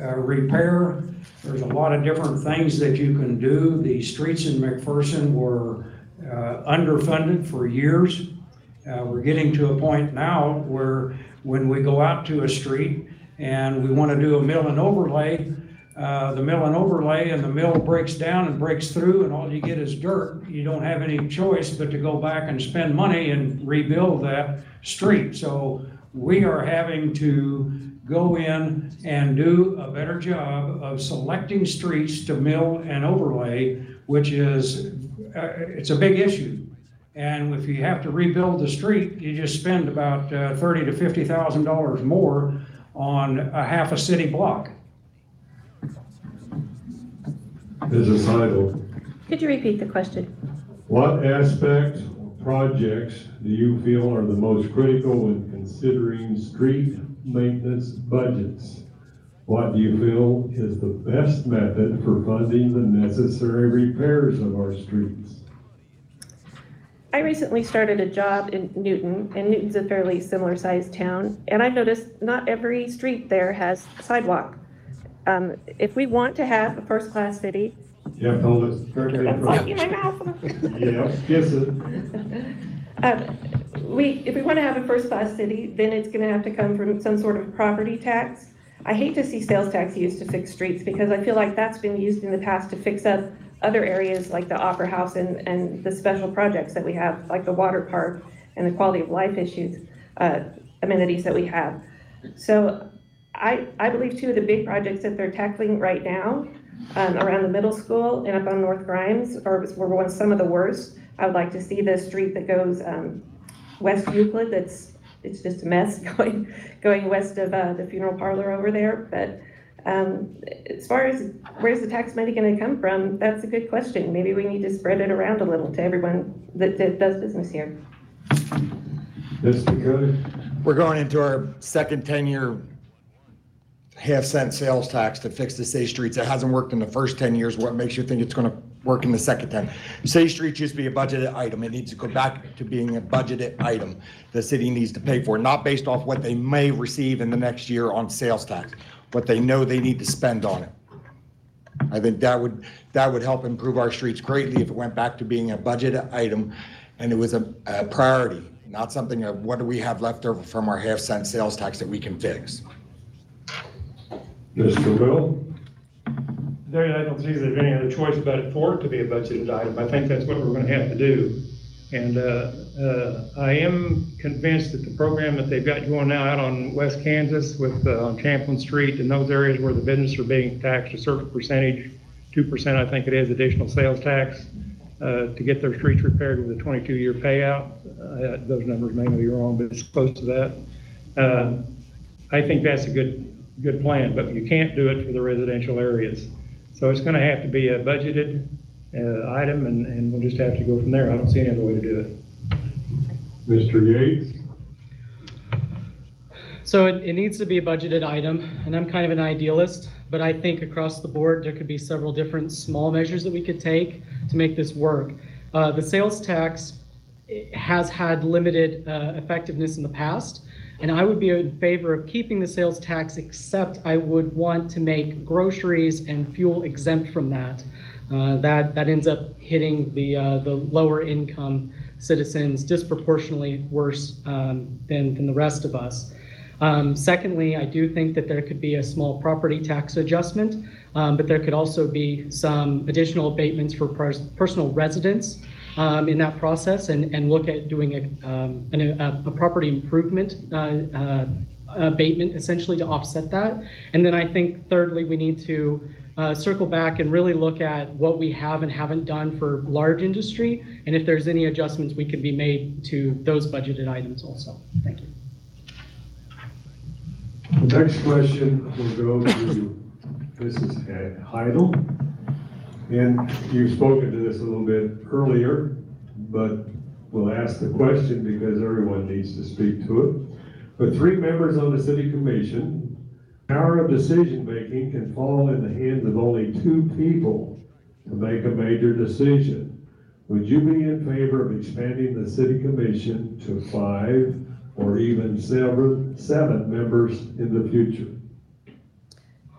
uh, repair, there's a lot of different things that you can do. The streets in McPherson were uh, underfunded for years. Uh, we're getting to a point now where when we go out to a street and we want to do a mill and overlay, Uh, the mill and overlay and the mill breaks down and breaks through and all you get is dirt. You don't have any choice but to go back and spend money and rebuild that street. So we are having to go in and do a better job of selecting streets to mill and overlay, which is, uh, it's a big issue. And if you have to rebuild the street, you just spend about uh, thirty thousand to fifty thousand dollars more on a half a city block. Missus Heidel. Could you repeat the question? What aspects or projects do you feel are the most critical when considering street maintenance budgets? What do you feel is the best method for funding the necessary repairs of our streets? I recently started a job in Newton, and Newton's a fairly similar sized town, and I've noticed not every street there has a sidewalk. Um, if we want to have a first-class city, yeah, hold it. My mouth. Yeah, yes, um, we if we want to have a first-class city, then it's going to have to come from some sort of property tax. I hate to see sales tax used to fix streets because I feel like that's been used in the past to fix up other areas like the Opera House and and the special projects that we have, like the water park and the quality of life issues, uh, amenities that we have. So I, I believe two of the big projects that they're tackling right now um, around the middle school and up on North Grimes are were some of the worst. I would like to see the street that goes um, west Euclid. That's it's just a mess going going west of uh, the funeral parlor over there. But um, as far as where's the tax money going to come from, that's a good question. Maybe we need to spread it around a little to everyone that, that does business here. Mister Dakota. We're going into our second ten-year half-cent sales tax to fix the safe streets. It hasn't worked in the first ten years. What makes you think it's going to work in the second ten? Safe streets used to be a budgeted item. It needs to go back to being a budgeted item the city needs to pay for, not based off what they may receive in the next year on sales tax, what they know they need to spend on it. I think that would that would help improve our streets greatly if it went back to being a budgeted item and it was a, a priority. Not something of what do we have left over from our half cent sales tax that we can fix. Mister Will? Larry, I don't see there's any other choice but it for it to be a budgeted item. I think that's what we're going to have to do. And uh, uh, I am convinced that the program that they've got going now out on West Kansas with uh, on Champlin Street and those areas where the businesses are being taxed a certain percentage, two percent I think it is, additional sales tax. Uh, to get their streets repaired with a twenty-two year payout. Uh, those numbers may be wrong, but it's close to that. Uh, I think that's a good good plan, but you can't do it for the residential areas. So it's going to have to be a budgeted uh, item, and, and we'll just have to go from there. I don't see any other way to do it. Mister Yates? So it, it needs to be a budgeted item, and I'm kind of an idealist, but I think across the board there could be several different small measures that we could take to make this work. Uh, the sales tax has had limited uh, effectiveness in the past, and I would be in favor of keeping the sales tax, except I would want to make groceries and fuel exempt from that. Uh, that, that ends up hitting the, uh, the lower income citizens disproportionately worse um, than, than the rest of us. Um, secondly, I do think that there could be a small property tax adjustment, um, but there could also be some additional abatements for pers- personal residents um, in that process, and, and look at doing a, um, an, a, a property improvement uh, uh, abatement essentially to offset that. And then I think thirdly, we need to Uh, circle back and really look at what we have and haven't done for large industry, and if there's any adjustments we can be made to those budgeted items also. Thank you. The next question will go to Missus Heidel. And you've spoken to this a little bit earlier, but we'll ask the question because everyone needs to speak to it. But three members on the city commission, power of decision-making can fall in the hands of only two people to make a major decision. Would you be in favor of expanding the city commission to five or even seven, seven members in the future?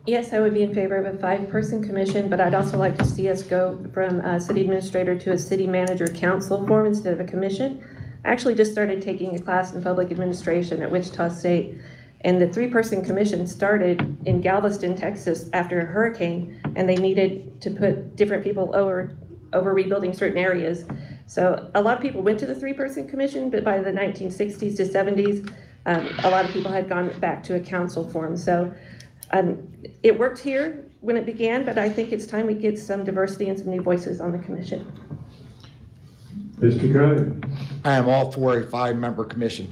Yes, I would be in favor of a five-person commission, but I'd also like to see us go from a city administrator to a city manager council form instead of a commission. I actually just started taking a class in public administration at Wichita State. And the three-person commission started in Galveston, Texas after a hurricane, and they needed to put different people over over rebuilding certain areas. So a lot of people went to the three-person commission, but by the nineteen sixties to seventies, um, a lot of people had gone back to a council form. So um, it worked here when it began, but I think it's time we get some diversity and some new voices on the commission. Mister Cohen. I am all for a five-member commission.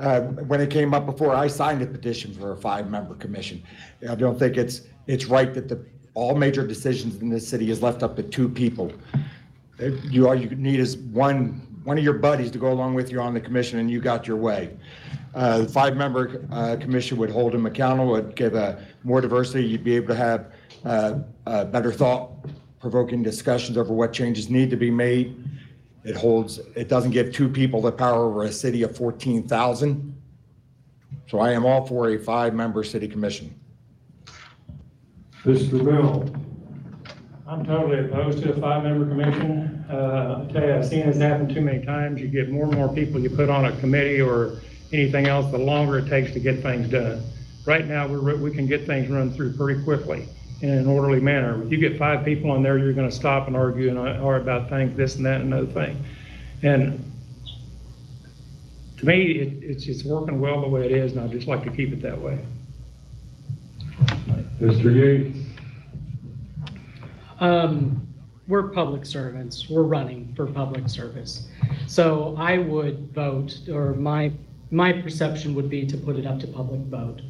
Uh, when it came up before, I signed a petition for a five-member commission. I don't think it's it's right that the, all major decisions in this city is left up to two people. You all you need is one one of your buddies to go along with you on the commission, and you got your way. Uh, the five-member uh, commission would hold them accountable. It would give uh, more diversity. You'd be able to have uh, uh, better thought-provoking discussions over what changes need to be made. It holds, it doesn't give two people the power over a city of fourteen thousand. So I am all for a five-member city commission. Mister Bell. I'm totally opposed to a five-member commission. Uh, I tell you, I've seen this happen too many times. You get more and more people you put on a committee or anything else, the longer it takes to get things done. Right now, we're, we can get things run through pretty quickly in an orderly manner. If you get five people on there, you're going to stop and argue and or about things, this and that and another thing. And to me, it, it's, it's working well the way it is, and I'd just like to keep it that way. Mister Yates. Um, we're public servants. We're running for public service. So I would vote, or my my perception would be to put it up to public vote.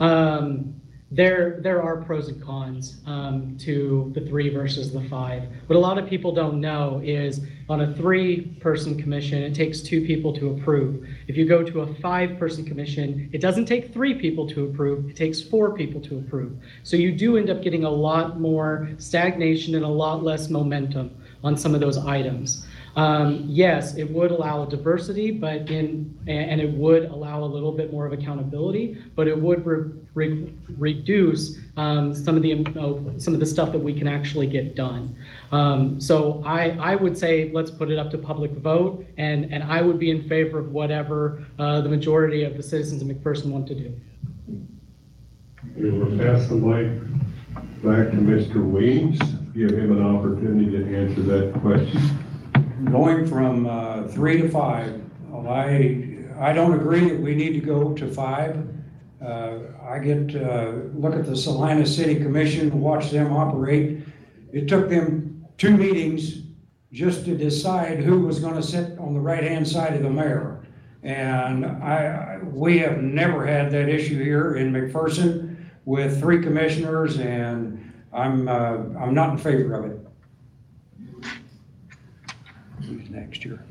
Um, there, there are pros and cons um, to the three versus the five. What a lot of people don't know is on a three-person commission, it takes two people to approve. If you go to a five-person commission, it doesn't take three people to approve, it takes four people to approve. So you do end up getting a lot more stagnation and a lot less momentum on some of those items. Um, yes, it would allow a diversity, but in and it would allow a little bit more of accountability, but it would re re reduce um, some of the uh, some of the stuff that we can actually get done. Um, so I I would say let's put it up to public vote, and and I would be in favor of whatever uh, the majority of the citizens of McPherson want to do. We will pass the mic back to Mister Weems. Give him an opportunity to answer that question. Going from uh, three to five, well, I I don't agree that we need to go to five. Uh, I get uh, look at the Salinas City Commission, watch them operate. It took them two meetings just to decide who was going to sit on the right-hand side of the mayor, and I we have never had that issue here in McPherson with three commissioners, and I'm uh, I'm not in favor of it. Next year.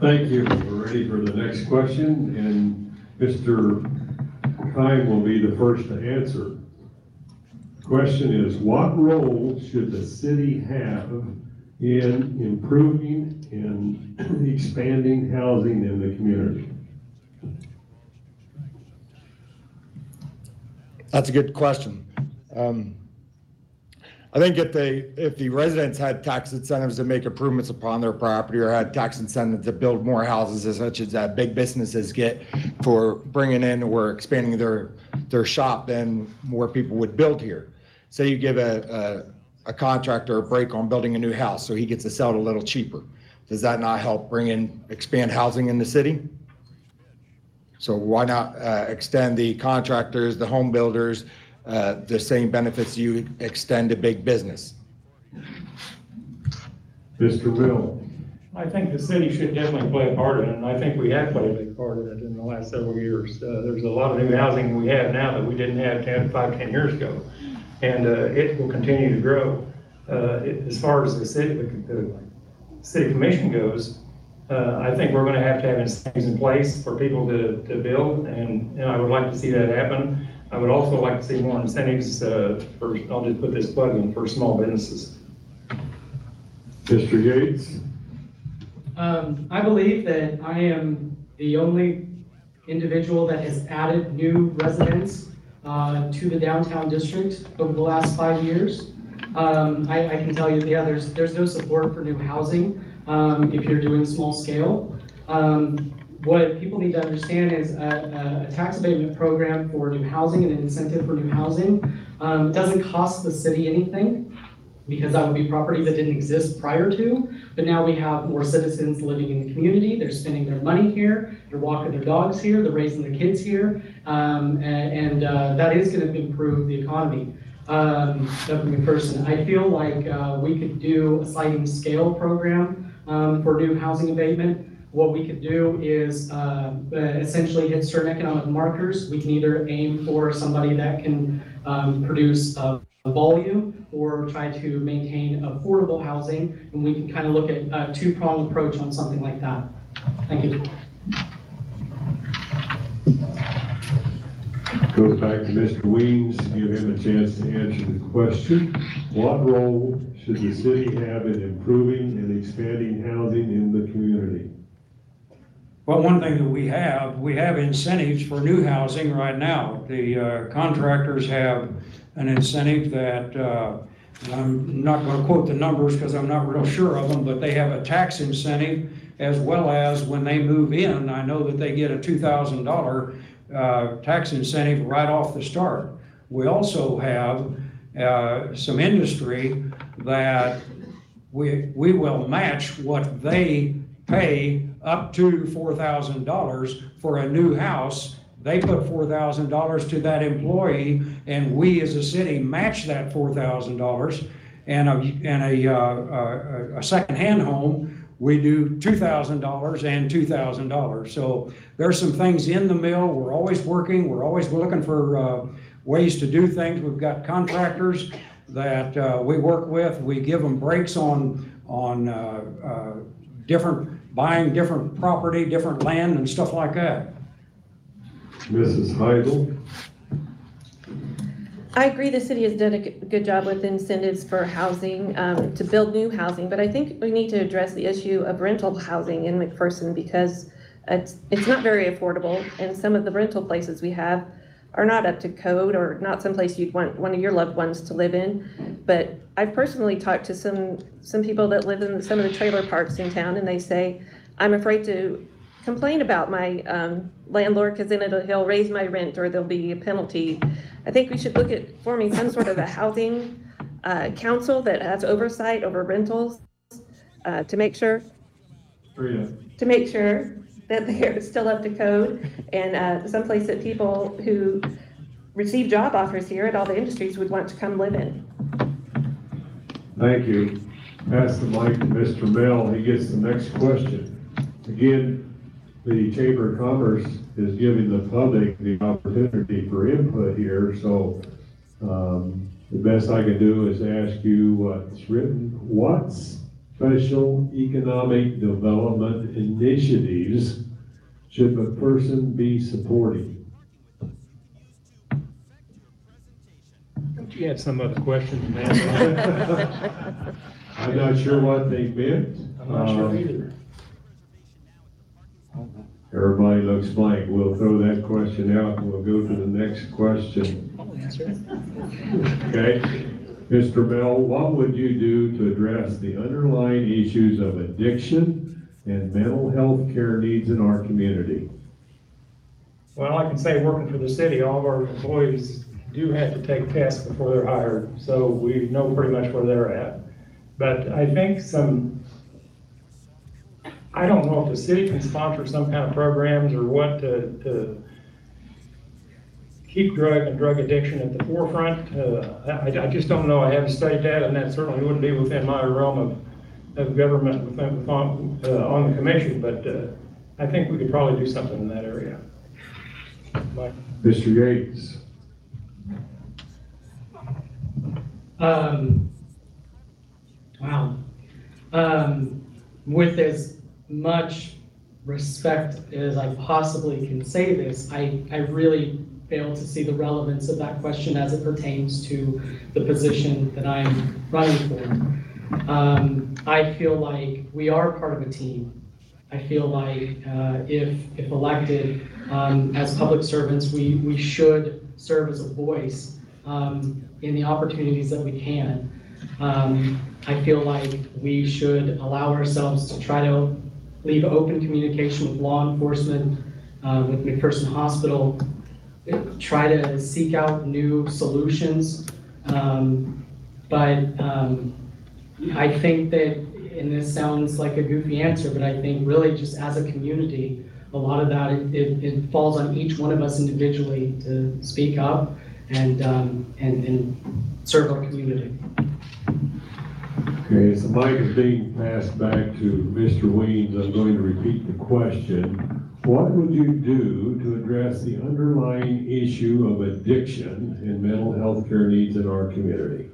Thank you. We're ready for the next question, and Mister Keim will be the first to answer. The question is, what role should the city have in improving and expanding housing in the community? That's a good question. Um, I think if they if the residents had tax incentives to make improvements upon their property, or had tax incentives to build more houses, as such as that big businesses get for bringing in or expanding their their shop, then more people would build here. So you give a, a, a contractor a break on building a new house, so he gets to sell it a little cheaper. Does that not help bring in expand housing in the city? So why not uh, extend the contractors, the home builders, Uh, the same benefits you extend to big business? Mister Will. I think the city should definitely play a part in it, and I think we have played a big part in it in the last several years. Uh, there's a lot of new housing we have now that we didn't have ten, five, ten years ago, and uh, it will continue to grow. Uh, it, as far as the city, the city commission goes, uh, I think we're going to have to have incentives in place for people to, to build, and, and I would like to see that happen. I would also like to see more incentives uh, for, I'll just put this plug in, for small businesses. Mister Yates? Um, I believe that I am the only individual that has added new residents uh, to the downtown district over the last five years. Um, I, I can tell you, yeah, there's, there's no support for new housing um, if you're doing small scale. Um, What people need to understand is a, a tax abatement program for new housing and an incentive for new housing um, doesn't cost the city anything, because that would be property that didn't exist prior to, but now we have more citizens living in the community. They're spending their money here, they're walking their dogs here, they're raising their kids here, um, and, and uh, that is going to improve the economy um, of McPherson. I feel like uh, we could do a sliding scale program um, for new housing abatement. What we could do is uh, essentially hit certain economic markers. We can either aim for somebody that can um, produce a volume, or try to maintain affordable housing, and we can kind of look at a two-pronged approach on something like that. Thank you. Goes back to Mister Weems, give him a chance to answer the question. What role should the city have in improving and expanding housing in the community? Well, one thing that we have, we have incentives for new housing right now. The uh, contractors have an incentive that, uh, and I'm not going to quote the numbers because I'm not real sure of them, but they have a tax incentive, as well as when they move in, I know that they get a two thousand dollar uh, tax incentive right off the start. We also have uh, some industry that we, we will match what they pay up to four thousand dollars for a new house. They put four thousand dollars to that employee, and we as a city match that four thousand dollars. And a, and a, uh, a, a second-hand home, we do two thousand dollars and two thousand dollars. So there's some things in the mill. We're always working. We're always looking for uh, ways to do things. We've got contractors that uh, we work with. We give them breaks on on uh, uh, different buying different property, different land, and stuff like that. Missus Heidel. I agree the city has done a good job with incentives for housing, um, to build new housing, but I think we need to address the issue of rental housing in McPherson, because it's, it's not very affordable, and some of the rental places we have are not up to code or not someplace you'd want one of your loved ones to live in. But I've personally talked to some, some people that live in some of the trailer parks in town, and they say, I'm afraid to complain about my um, landlord because then it'll, he'll raise my rent or there'll be a penalty. I think we should look at forming some sort of a housing uh, council that has oversight over rentals uh, to make sure yeah. to make sure that they're still up to code, and uh, someplace that people who receive job offers here at all the industries would want to come live in. Thank you. Pass the mic to Mister Mell. He gets the next question. Again, the Chamber of Commerce is giving the public the opportunity for input here, so um, the best I can do is ask you what's written. What special economic development initiatives should McPherson be supporting? Don't you have some other questions, man? I'm not sure what they meant. I'm not sure um, either. Everybody looks blank. We'll throw that question out and we'll go to the next question. Okay. Mister Bell, what would you do to address the underlying issues of addiction and mental health care needs in our community? Well, I can say, working for the city, all of our employees do have to take tests before they're hired, so we know pretty much where they're at. But I think some I don't know if the city can sponsor some kind of programs or what to, to keep drug and drug addiction at the forefront. Uh, I, I just don't know. I haven't studied that, and that certainly wouldn't be within my realm of, of government within, within, uh, on the commission, but uh, I think we could probably do something in that area. Mike. Mister Yates. Um, wow. Um, with this, much respect as I possibly can say this, I, I really fail to see the relevance of that question as it pertains to the position that I'm running for. Um, I feel like we are part of a team. I feel like uh, if, if elected um, as public servants, we, we should serve as a voice um, in the opportunities that we can. Um, I feel like we should allow ourselves to try to leave open communication with law enforcement, uh, with McPherson Hospital, try to seek out new solutions. Um, but um, I think that, and this sounds like a goofy answer, but I think really just as a community, a lot of that, it, it, it falls on each one of us individually to speak up and, um, and, and serve our community. Okay, so mic is being passed back to Mister Weems. I'm going to repeat the question. What would you do to address the underlying issue of addiction and mental health care needs in our community?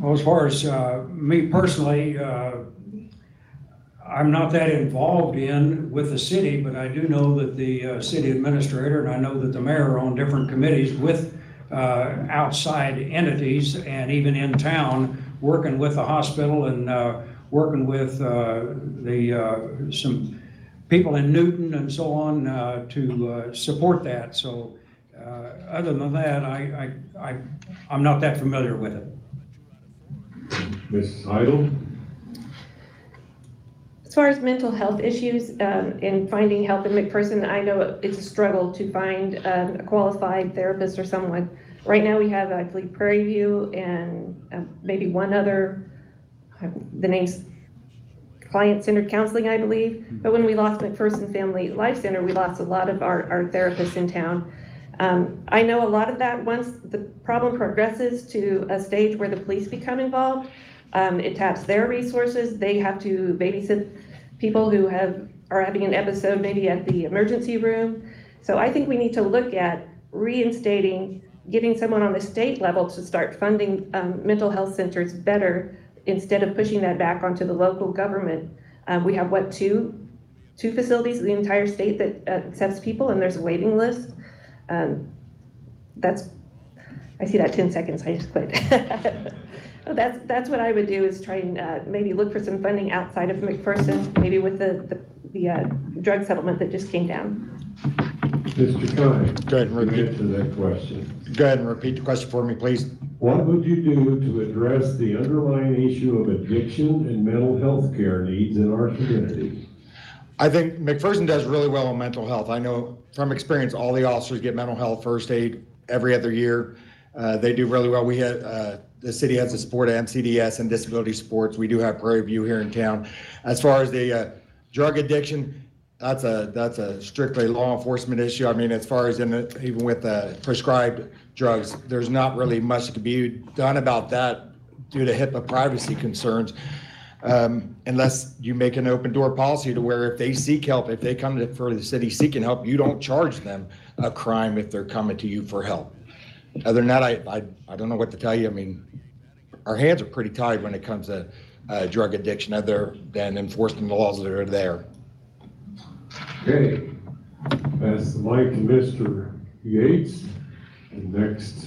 Well, as far as uh, me personally, uh, I'm not that involved in with the city, but I do know that the uh, city administrator, and I know that the mayor, are on different committees with Uh, outside entities and even in town, working with the hospital and uh, working with uh, the uh, some people in Newton and so on uh, to uh, support that. So uh, other than that, I, I, I, I'm not that familiar with it. Missus Heidel? As far as mental health issues um, and finding help in McPherson, I know it's a struggle to find um, a qualified therapist or someone. Right now we have, I believe, Prairie View and uh, maybe one other, uh, the name's client-centered counseling, I believe. But when we lost McPherson Family Life Center, we lost a lot of our, our therapists in town. Um, I know a lot of that, once the problem progresses to a stage where the police become involved, um, it taps their resources. They have to babysit people who have are having an episode maybe at the emergency room. So I think we need to look at reinstating, getting someone on the state level to start funding um, mental health centers better, instead of pushing that back onto the local government. Um, we have, what, two, two facilities in the entire state that uh, accepts people, and there's a waiting list. Um, that's, I see that ten seconds, I just quit. So that's that's what I would do, is try and uh, maybe look for some funding outside of McPherson, maybe with the, the, the uh, drug settlement that just came down. Mister Keim, go ahead and repeat to that question. Go ahead and repeat the question for me, please. What would you do to address the underlying issue of addiction and mental health care needs in our community? I think McPherson does really well on mental health. I know from experience, all the officers get mental health first aid every other year. Uh, they do really well. We had, uh, the city has the support of M C D S and disability sports. We do have Prairie View here in town. As far as the uh, drug addiction, that's a that's a strictly law enforcement issue. I mean, as far as in the, even with uh, prescribed drugs, there's not really much that can be done about that due to HIPAA privacy concerns, um, unless you make an open door policy to where if they seek help, if they come to for the city seeking help, you don't charge them a crime if they're coming to you for help. Other than that, I, I, I don't know what to tell you. I mean, our hands are pretty tied when it comes to uh, drug addiction, other than enforcing the laws that are there. Okay, pass the mic to Mister Yates. The next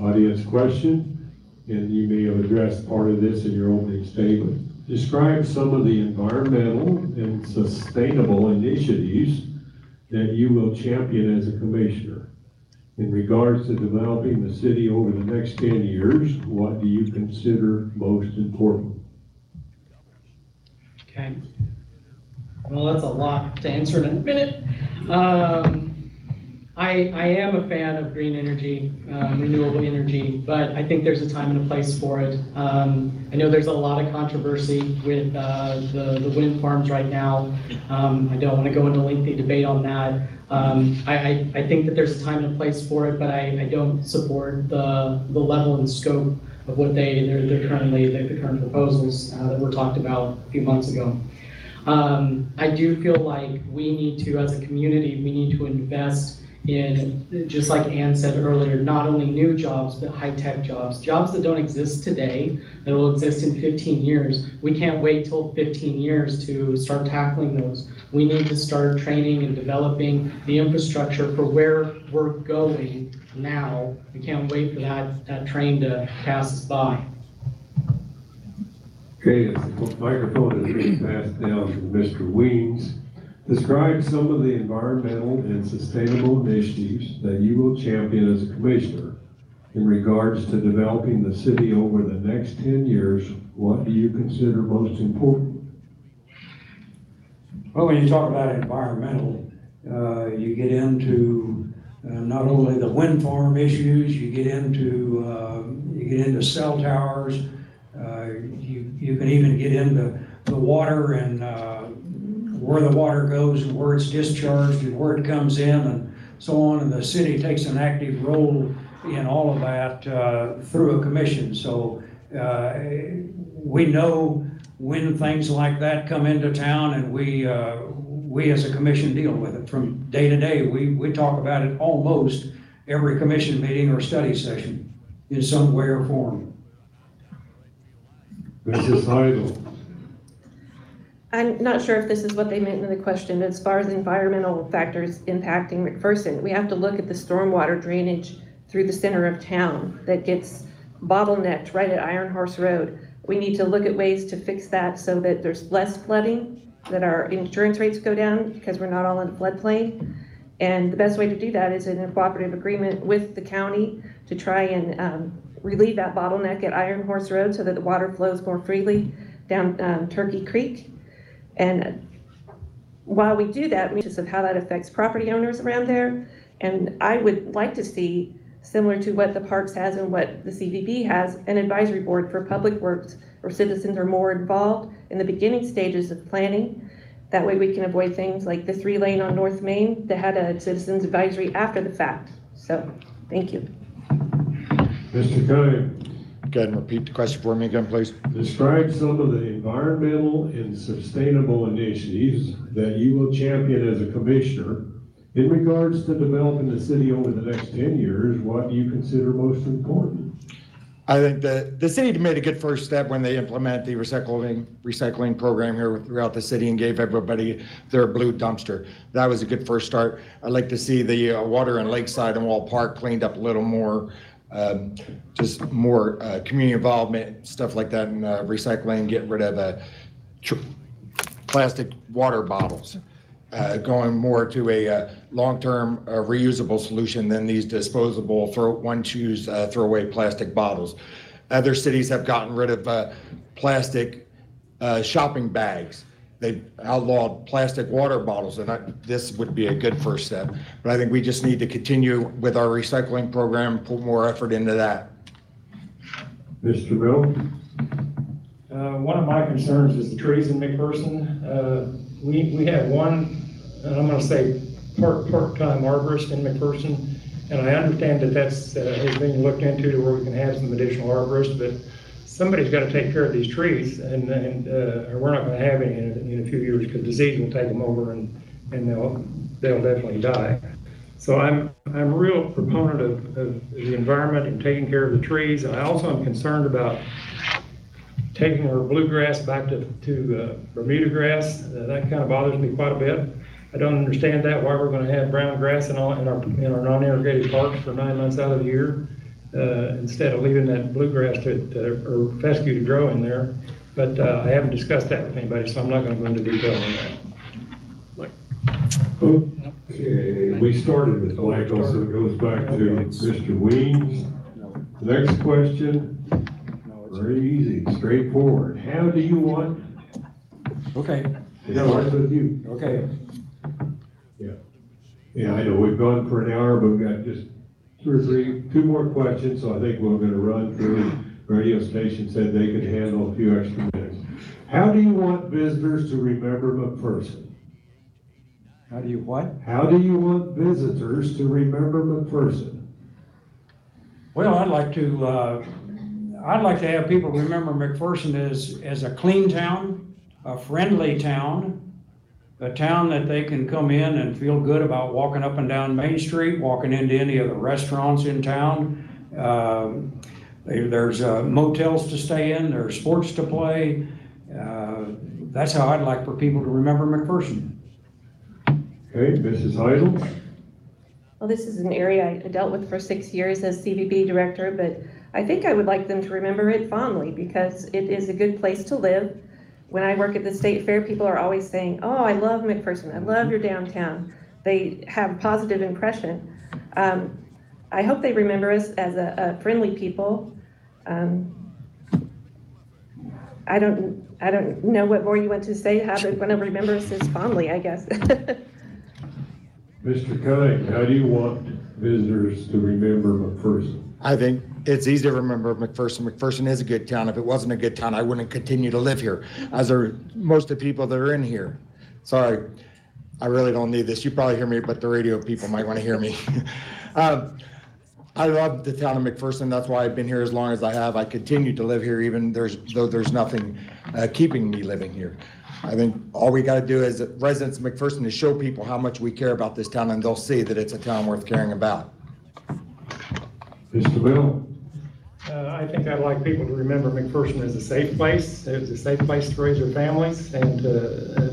audience question, and you may have addressed part of this in your opening statement. Describe some of the environmental and sustainable initiatives that you will champion as a commissioner. In regards to developing the city over the next ten years, what do you consider most important? Okay. Well, that's a lot to answer in a minute. Um, I, I am a fan of green energy, um, renewable energy, but I think there's a time and a place for it. Um, I know there's a lot of controversy with uh, the, the wind farms right now. Um, I don't want to go into lengthy debate on that. Um, I, I, I think that there's a time and a place for it, but I, I don't support the, the level and scope of what they, they're, they're currently, the current proposals uh, that were talked about a few months ago. Um, I do feel like we need to, as a community, we need to invest in, just like Ann said earlier, not only new jobs, but high-tech jobs, jobs that don't exist today, that will exist in fifteen years. We can't wait till fifteen years to start tackling those. We need to start training and developing the infrastructure for where we're going now. We can't wait for that, that train to pass us by. Okay, the microphone is being passed down to Mister Weems. Describe some of the environmental and sustainable initiatives that you will champion as a commissioner. In regards to developing the city over the next ten years, what do you consider most important? Well, when you talk about environmental, uh, you get into uh, not only the wind farm issues, you get into, uh, you get into cell towers, uh, you, you can even get into the water and uh, where the water goes and where it's discharged and where it comes in and so on. And the city takes an active role in all of that uh, through a commission. So uh, we know when things like that come into town, and we, uh, we as a commission deal with it from day to day. We, we talk about it almost every commission meeting or study session in some way or form. Missus Heidel. I'm not sure if this is what they meant in the question as far as environmental factors impacting McPherson. We have to look at the stormwater drainage through the center of town that gets bottlenecked right at Iron Horse Road. We need to look at ways to fix that so that there's less flooding, that our insurance rates go down because we're not all in a floodplain. And the best way to do that is in a cooperative agreement with the county to try and um, relieve that bottleneck at Iron Horse Road so that the water flows more freely down um, Turkey Creek. And while we do that, we just of how that affects property owners around there. And I would like to see similar to what the Parks has and what the C V B has, an advisory board for public works where citizens are more involved in the beginning stages of planning. That way we can avoid things like the three lane on North Main that had a citizens advisory after the fact. So, thank you. Mister Keim. Go ahead and repeat the question for me again, please. Describe some of the environmental and sustainable initiatives that you will champion as a commissioner in regards to developing the city over the next ten years. What do you consider most important? I think that the city made a good first step when they implemented the recycling recycling program here throughout the city and gave everybody their blue dumpster. That was a good first start. I'd like to see the uh, water and lakeside and Wall Park cleaned up a little more. Um, just more uh, community involvement, stuff like that, and uh, recycling, get rid of uh, tr plastic water bottles, uh, going more to a uh, long-term uh, reusable solution than these disposable throw one-choose uh, throwaway plastic bottles. Other cities have gotten rid of uh, plastic uh, shopping bags. They've outlawed plastic water bottles, and I, this would be a good first step. But I think we just need to continue with our recycling program, put more effort into that. Mister Bill? Uh, one of my concerns is the trees in McPherson. Uh, we, we have one, and I'm gonna say part, part-time arborist in McPherson, and I understand that that's uh, being looked into to where we can have some additional arborists, but somebody's got to take care of these trees, and, and uh, or we're not going to have any in, in a few years because disease will take them over, and, and they'll they'll definitely die. So I'm I'm a real proponent of, of the environment and taking care of the trees. And I also am concerned about taking our bluegrass back to to uh, Bermuda grass. Uh, that kind of bothers me quite a bit. I don't understand that why we're going to have brown grass in all in our in our non-irrigated parks for nine months out of the year. Uh, instead of leaving that bluegrass to, to, or fescue to grow in there. But uh, I haven't discussed that with anybody, so I'm not going to go into detail on that. Mike. Okay, we started with Michael, so it goes back to Mister Weems. The next question, very easy, straightforward. How do you want? Okay. It starts with you. Okay. Yeah. Yeah, I know we've gone for an hour, but we've got just Two or three, two more questions, so I think we're going to run through. The radio station said they could handle a few extra minutes. How do you want visitors to remember McPherson? How do you what? How do you want visitors to remember McPherson? Well, I'd like to, uh, I'd like to have people remember McPherson as, as a clean town, a friendly town, a town that they can come in and feel good about walking up and down Main Street, walking into any of the restaurants in town. Uh, they, there's uh, motels to stay in, there's sports to play. Uh, that's how I'd like for people to remember McPherson. Okay, Missus Heidel. Well, this is an area I dealt with for six years as C V B director, but I think I would like them to remember it fondly because it is a good place to live. When I work at the state fair, people are always saying, oh, I love McPherson, I love your downtown. They have a positive impression. Um, I hope they remember us as a, a friendly people. Um, I don't I don't know what more you want to say, how they're gonna remember us as fondly, I guess. Mister Keim, how do you want visitors to remember McPherson? I think it's easy to remember McPherson. McPherson is a good town. If it wasn't a good town, I wouldn't continue to live here, as are most of the people that are in here. Sorry, I really don't need this. You probably hear me, but the radio people might want to hear me. um, I love the town of McPherson. That's why I've been here as long as I have. I continue to live here, even there's, though there's nothing uh, keeping me living here. I think all we got to do as residents of McPherson is show people how much we care about this town, and they'll see that it's a town worth caring about. Mister Bill? Uh, I think I'd like people to remember McPherson as a safe place. It was a safe place to raise their families and uh,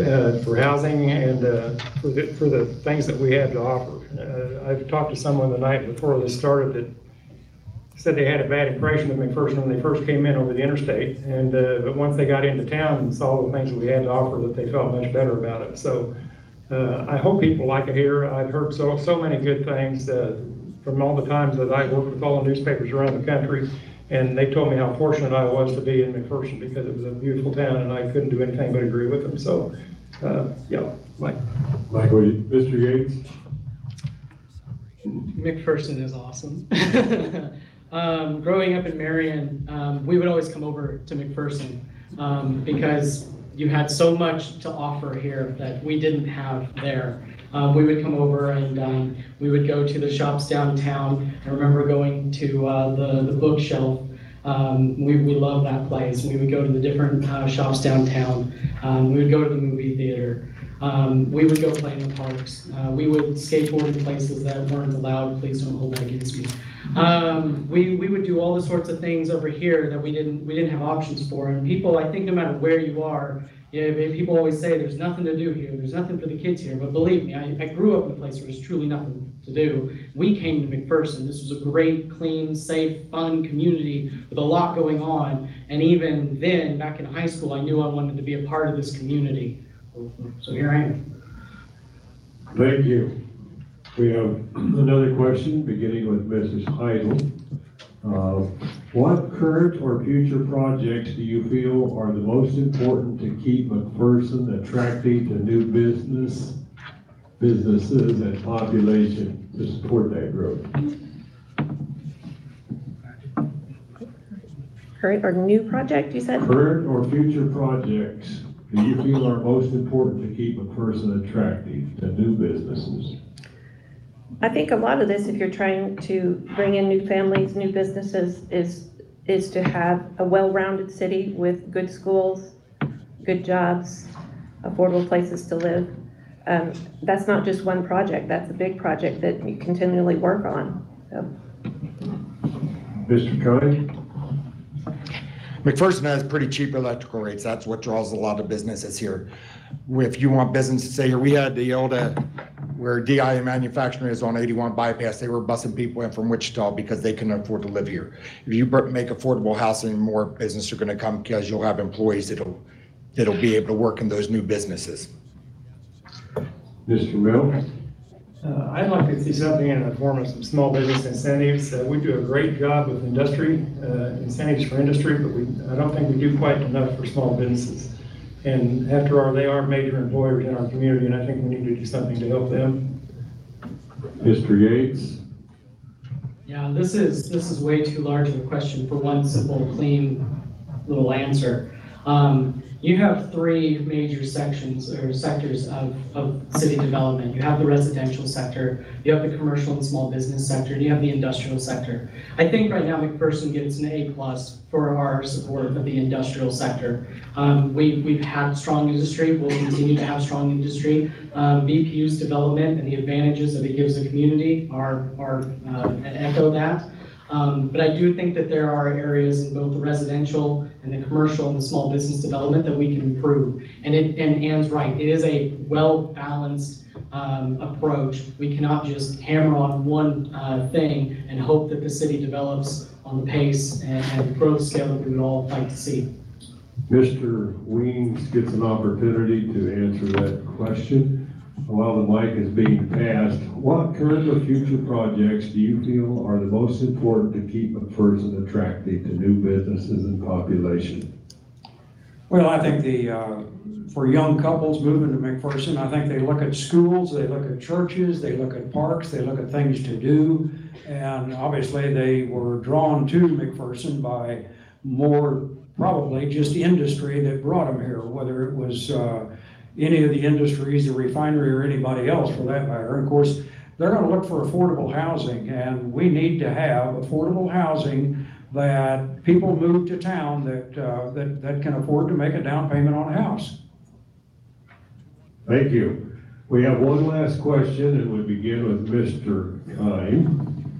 uh, for housing and uh, for, the, for the things that we have to offer. Uh, I've talked to someone the night before this started that said they had a bad impression of McPherson when they first came in over the interstate. And uh, but once they got into town and saw the things that we had to offer, that they felt much better about it. So uh, I hope people like it here. I've heard so, so many good things. Uh, from all the times that I worked with all the newspapers around the country, and they told me how fortunate I was to be in McPherson because it was a beautiful town and I couldn't do anything but agree with them. So, uh, yeah, Mike. Mike, Mister Yates? McPherson is awesome. Um, growing up in Marion, um, we would always come over to McPherson um, because you had so much to offer here that we didn't have there. Um, we would come over and um, we would go to the shops downtown. I remember going to uh, the, the bookshelf. Um, we, we loved that place. We would go to the different uh, shops downtown. Um, we would go to the movie theater. Um, we would go play in the parks. Uh, we would skateboard in places that weren't allowed. Please don't hold that against me. Um, we, we would do all the sorts of things over here that we didn't we didn't have options for. And people, I think no matter where you are, you know, people always say there's nothing to do here. There's nothing for the kids here. But believe me, I, I grew up in a place where there's truly nothing to do. We came to McPherson. This was a great, clean, safe, fun community with a lot going on. And even then, back in high school, I knew I wanted to be a part of this community. So here I am. Thank you. We have another question, beginning with Missus Heidel. Uh, what current or future projects do you feel are the most important to keep McPherson attractive to new business, businesses and population to support that growth? Current or new project, you said? Current or future projects do you feel are most important to keep McPherson attractive to new businesses? I think a lot of this, if you're trying to bring in new families, new businesses, is is to have a well-rounded city with good schools, good jobs, affordable places to live. Um, that's not just one project. That's a big project that you continually work on. So. Mister Cody? McPherson has pretty cheap electrical rates. That's what draws a lot of businesses here. If you want business to stay here, we had the old, uh, where D I A Manufacturing is on eighty-one Bypass. They were busing people in from Wichita because they couldn't afford to live here. If you make affordable housing, more business are gonna come because you'll have employees that'll, that'll be able to work in those new businesses. Mister Mill? Uh, I'd like to see something in the form of some small business incentives. Uh, we do a great job with industry, uh, incentives for industry, but we, I don't think we do quite enough for small businesses. And after all, they are major employers in our community, and I think we need to do something to help them. Mister Yates? Yeah, this is, this is way too large of a question for one simple, clean little answer. Um, You have three major sections or sectors of, of city development. You have the residential sector, you have the commercial and small business sector, and you have the industrial sector. I think right now McPherson gets an A plus for our support of the industrial sector. Um, we, we've had strong industry, we'll continue to have strong industry. Um, B P U's development and the advantages that it gives the community are, are uh, echo that. Um, but I do think that there are areas in both the residential and the commercial and the small business development that we can improve. And it, and Ann's right, it is a well-balanced um, approach. We cannot just hammer on one uh, thing and hope that the city develops on the pace and, and growth scale that we would all like to see. Mister Weems gets an opportunity to answer that question. While the mic is being passed, what current or future projects do you feel are the most important to keep McPherson attractive to new businesses and population? Well, I think the uh, for young couples moving to McPherson, I think they look at schools, they look at churches, they look at parks, they look at things to do, and obviously they were drawn to McPherson by more probably just industry that brought them here, whether it was uh, any of the industries, the refinery, or anybody else for that matter. And of course, they're going to look for affordable housing, and we need to have affordable housing that people move to town that uh, that that can afford to make a down payment on a house. Thank you. We have one last question, and we begin with Mister Keim.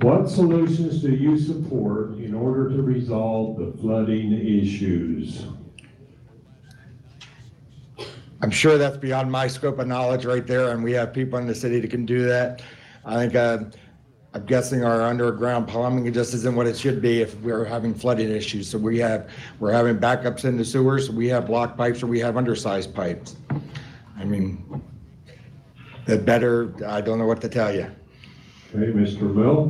What solutions do you support in order to resolve the flooding issues? I'm sure that's beyond my scope of knowledge right there, and we have people in the city that can do that. I think, uh, I'm guessing our underground plumbing just isn't what it should be if we're having flooding issues. So we have, we're having backups in the sewers, we have block pipes, or we have undersized pipes. I mean, the better, I don't know what to tell you. Okay, Mister Mill,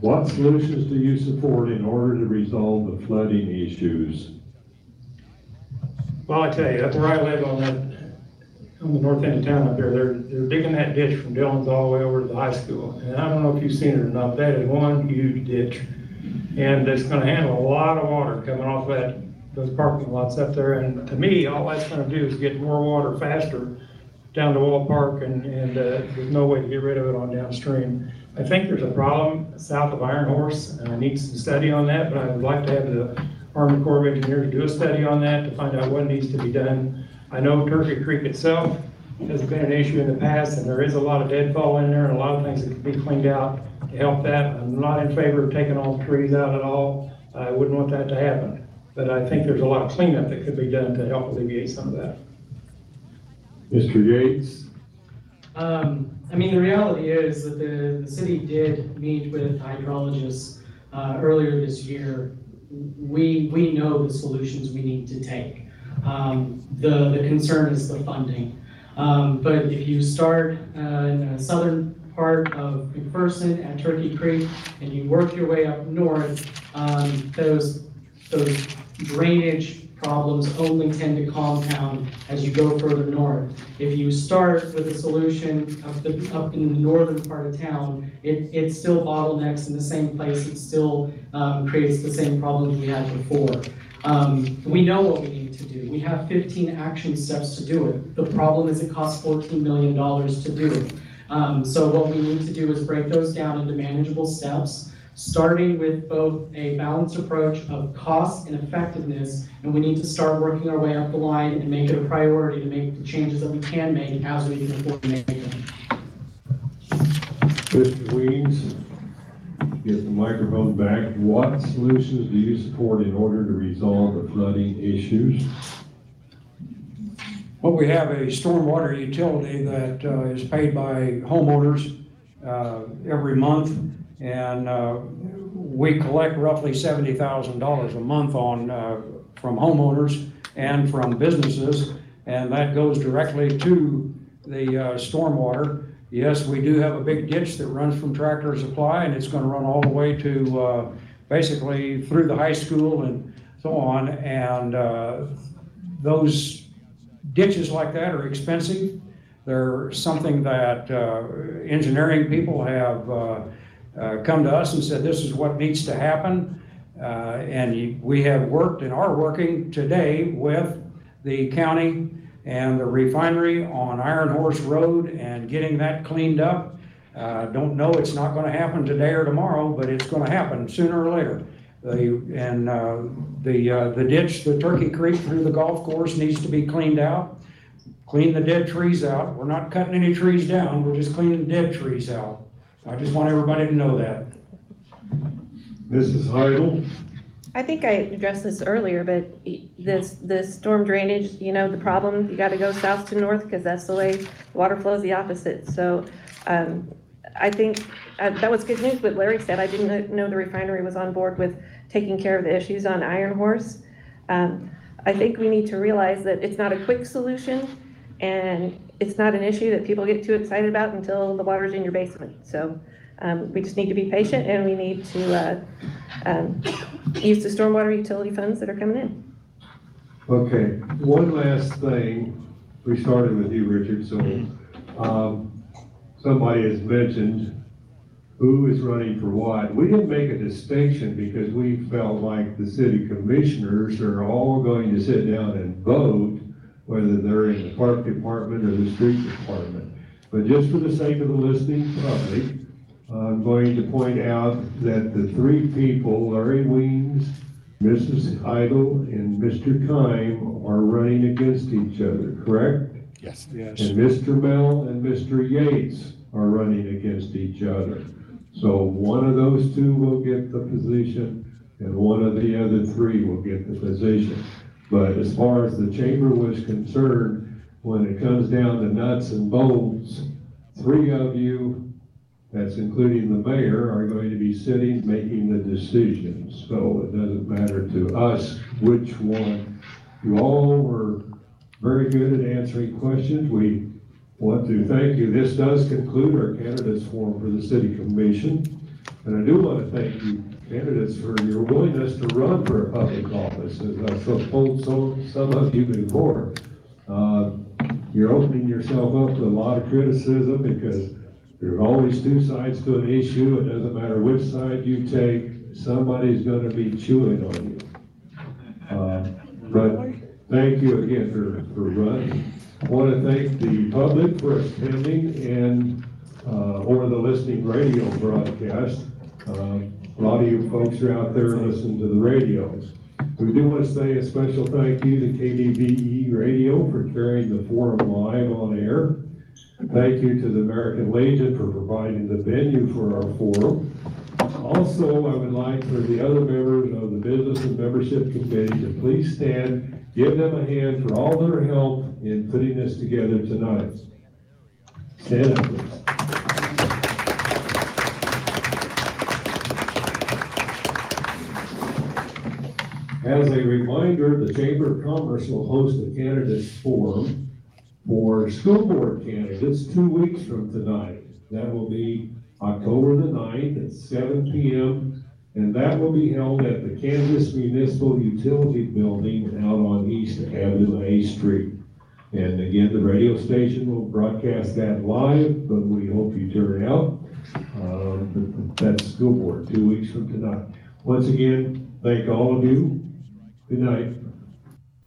what solutions do you support in order to resolve the flooding issues? Well, I tell you, that's where I live on that on the north end of town up there, they're, they're digging that ditch from Dillon's all the way over to the high school. And I don't know if you've seen it or not, that is one huge ditch. And it's gonna handle a lot of water coming off that, those parking lots up there. And to me, all that's gonna do is get more water faster down to Wall Park, and, and uh, there's no way to get rid of it on downstream. I think there's a problem south of Iron Horse, and I need some study on that, but I would like to have the Army Corps of Engineers do a study on that to find out what needs to be done. I know Turkey Creek itself has been an issue in the past, and there is a lot of deadfall in there and a lot of things that can be cleaned out to help that. I'm not in favor of taking all the trees out at all. I wouldn't want that to happen, but I think there's a lot of cleanup that could be done to help alleviate some of that. Mister Yates? Um, I mean, the reality is that the, the city did meet with hydrologists uh, earlier this year. We, we know the solutions we need to take. Um, the, the concern is the funding. Um, but if you start uh, in the southern part of McPherson at Turkey Creek and you work your way up north, um, those, those drainage problems only tend to compound as you go further north. If you start with a solution up, the, up in the northern part of town, it, it still bottlenecks in the same place. It still um, creates the same problems we had before. Um, we know what we need to do. We have fifteen action steps to do it. The problem is it costs fourteen million dollars to do it. Um, so what we need to do is break those down into manageable steps, starting with both a balanced approach of cost and effectiveness, and we need to start working our way up the line and make it a priority to make the changes that we can make as we can afford to make them. Mister Weems, get the microphone back. What solutions do you support in order to resolve the flooding issues? Well, we have a stormwater utility that uh, is paid by homeowners uh, every month. And uh, we collect roughly seventy thousand dollars a month on uh, from homeowners and from businesses, and that goes directly to the uh, stormwater. Yes, we do have a big ditch that runs from Tractor Supply, and it's going to run all the way to uh, basically through the high school and so on. And uh, those ditches like that are expensive. They're something that uh, engineering people have uh, Uh, come to us and said, this is what needs to happen. Uh, and you, we have worked and are working today with the county and the refinery on Iron Horse Road and getting that cleaned up. Uh, don't know, it's not going to happen today or tomorrow, but it's going to happen sooner or later. The, and uh, the, uh, the ditch, the Turkey Creek through the golf course needs to be cleaned out. Clean the dead trees out. We're not cutting any trees down. We're just cleaning the dead trees out. I just want everybody to know that. Missus Heidel? I think I addressed this earlier, but this the storm drainage, you know, the problem, you got to go south to north because that's the way water flows the opposite. So um, I think uh, that was good news what Larry said. I didn't know the refinery was on board with taking care of the issues on Iron Horse. Um, I think we need to realize that it's not a quick solution, and it's not an issue that people get too excited about until the water's in your basement. So um, we just need to be patient, and we need to uh, um, use the stormwater utility funds that are coming in. Okay, one last thing. We started with you, Richard, so um, somebody has mentioned who is running for what. We didn't make a distinction because we felt like the city commissioners are all going to sit down and vote, whether they're in the park department or the street department. But just for the sake of the listening public, I'm going to point out that the three people, Larry Weems, Missus Heidel, and Mister Keim, are running against each other, correct? Yes. Yes. And Mister Mell and Mister Yates are running against each other. So one of those two will get the position, and one of the other three will get the position. But as far as the chamber was concerned, when it comes down to nuts and bolts, three of you, that's including the mayor, are going to be sitting making the decisions. So it doesn't matter to us which one. You all were very good at answering questions. We want to thank you. This does conclude our candidates forum for the city commission. And I do want to thank you, candidates, for your willingness to run for a public office. As I've told some, some of you before, uh, you're opening yourself up to a lot of criticism, because there's always two sides to an issue. It doesn't matter which side you take, somebody's going to be chewing on you. Uh, but thank you again for, for running. I want to thank the public for attending and uh, or the listening radio broadcast. Uh, a lot of you folks are out there listening to the radios. We do want to say a special thank you to K B B E Radio for carrying the forum live on air. Thank you to the American Legion for providing the venue for our forum. Also, I would like for the other members of the Business and Membership Committee to please stand, give them a hand for all their help in putting this together tonight. Stand up, please. As a reminder, the Chamber of Commerce will host a candidates forum for school board candidates two weeks from tonight. That will be October the ninth at seven p m and that will be held at the Kansas Municipal Utility Building out on East Avenue A Street. And again, the radio station will broadcast that live, but we hope you turn out. Um, that's school board two weeks from tonight. Once again, thank all of you. Good night.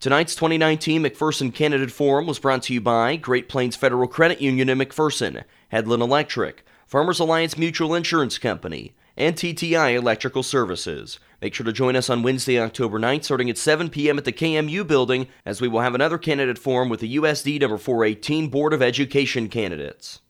Tonight's twenty nineteen McPherson Candidate Forum was brought to you by Great Plains Federal Credit Union in McPherson, Hedlin Electric, Farmers Alliance Mutual Insurance Company, and T T I Electrical Services. Make sure to join us on Wednesday, October ninth, starting at seven p m at the K M U building, as we will have another candidate forum with the U S D Number four eighteen Board of Education candidates.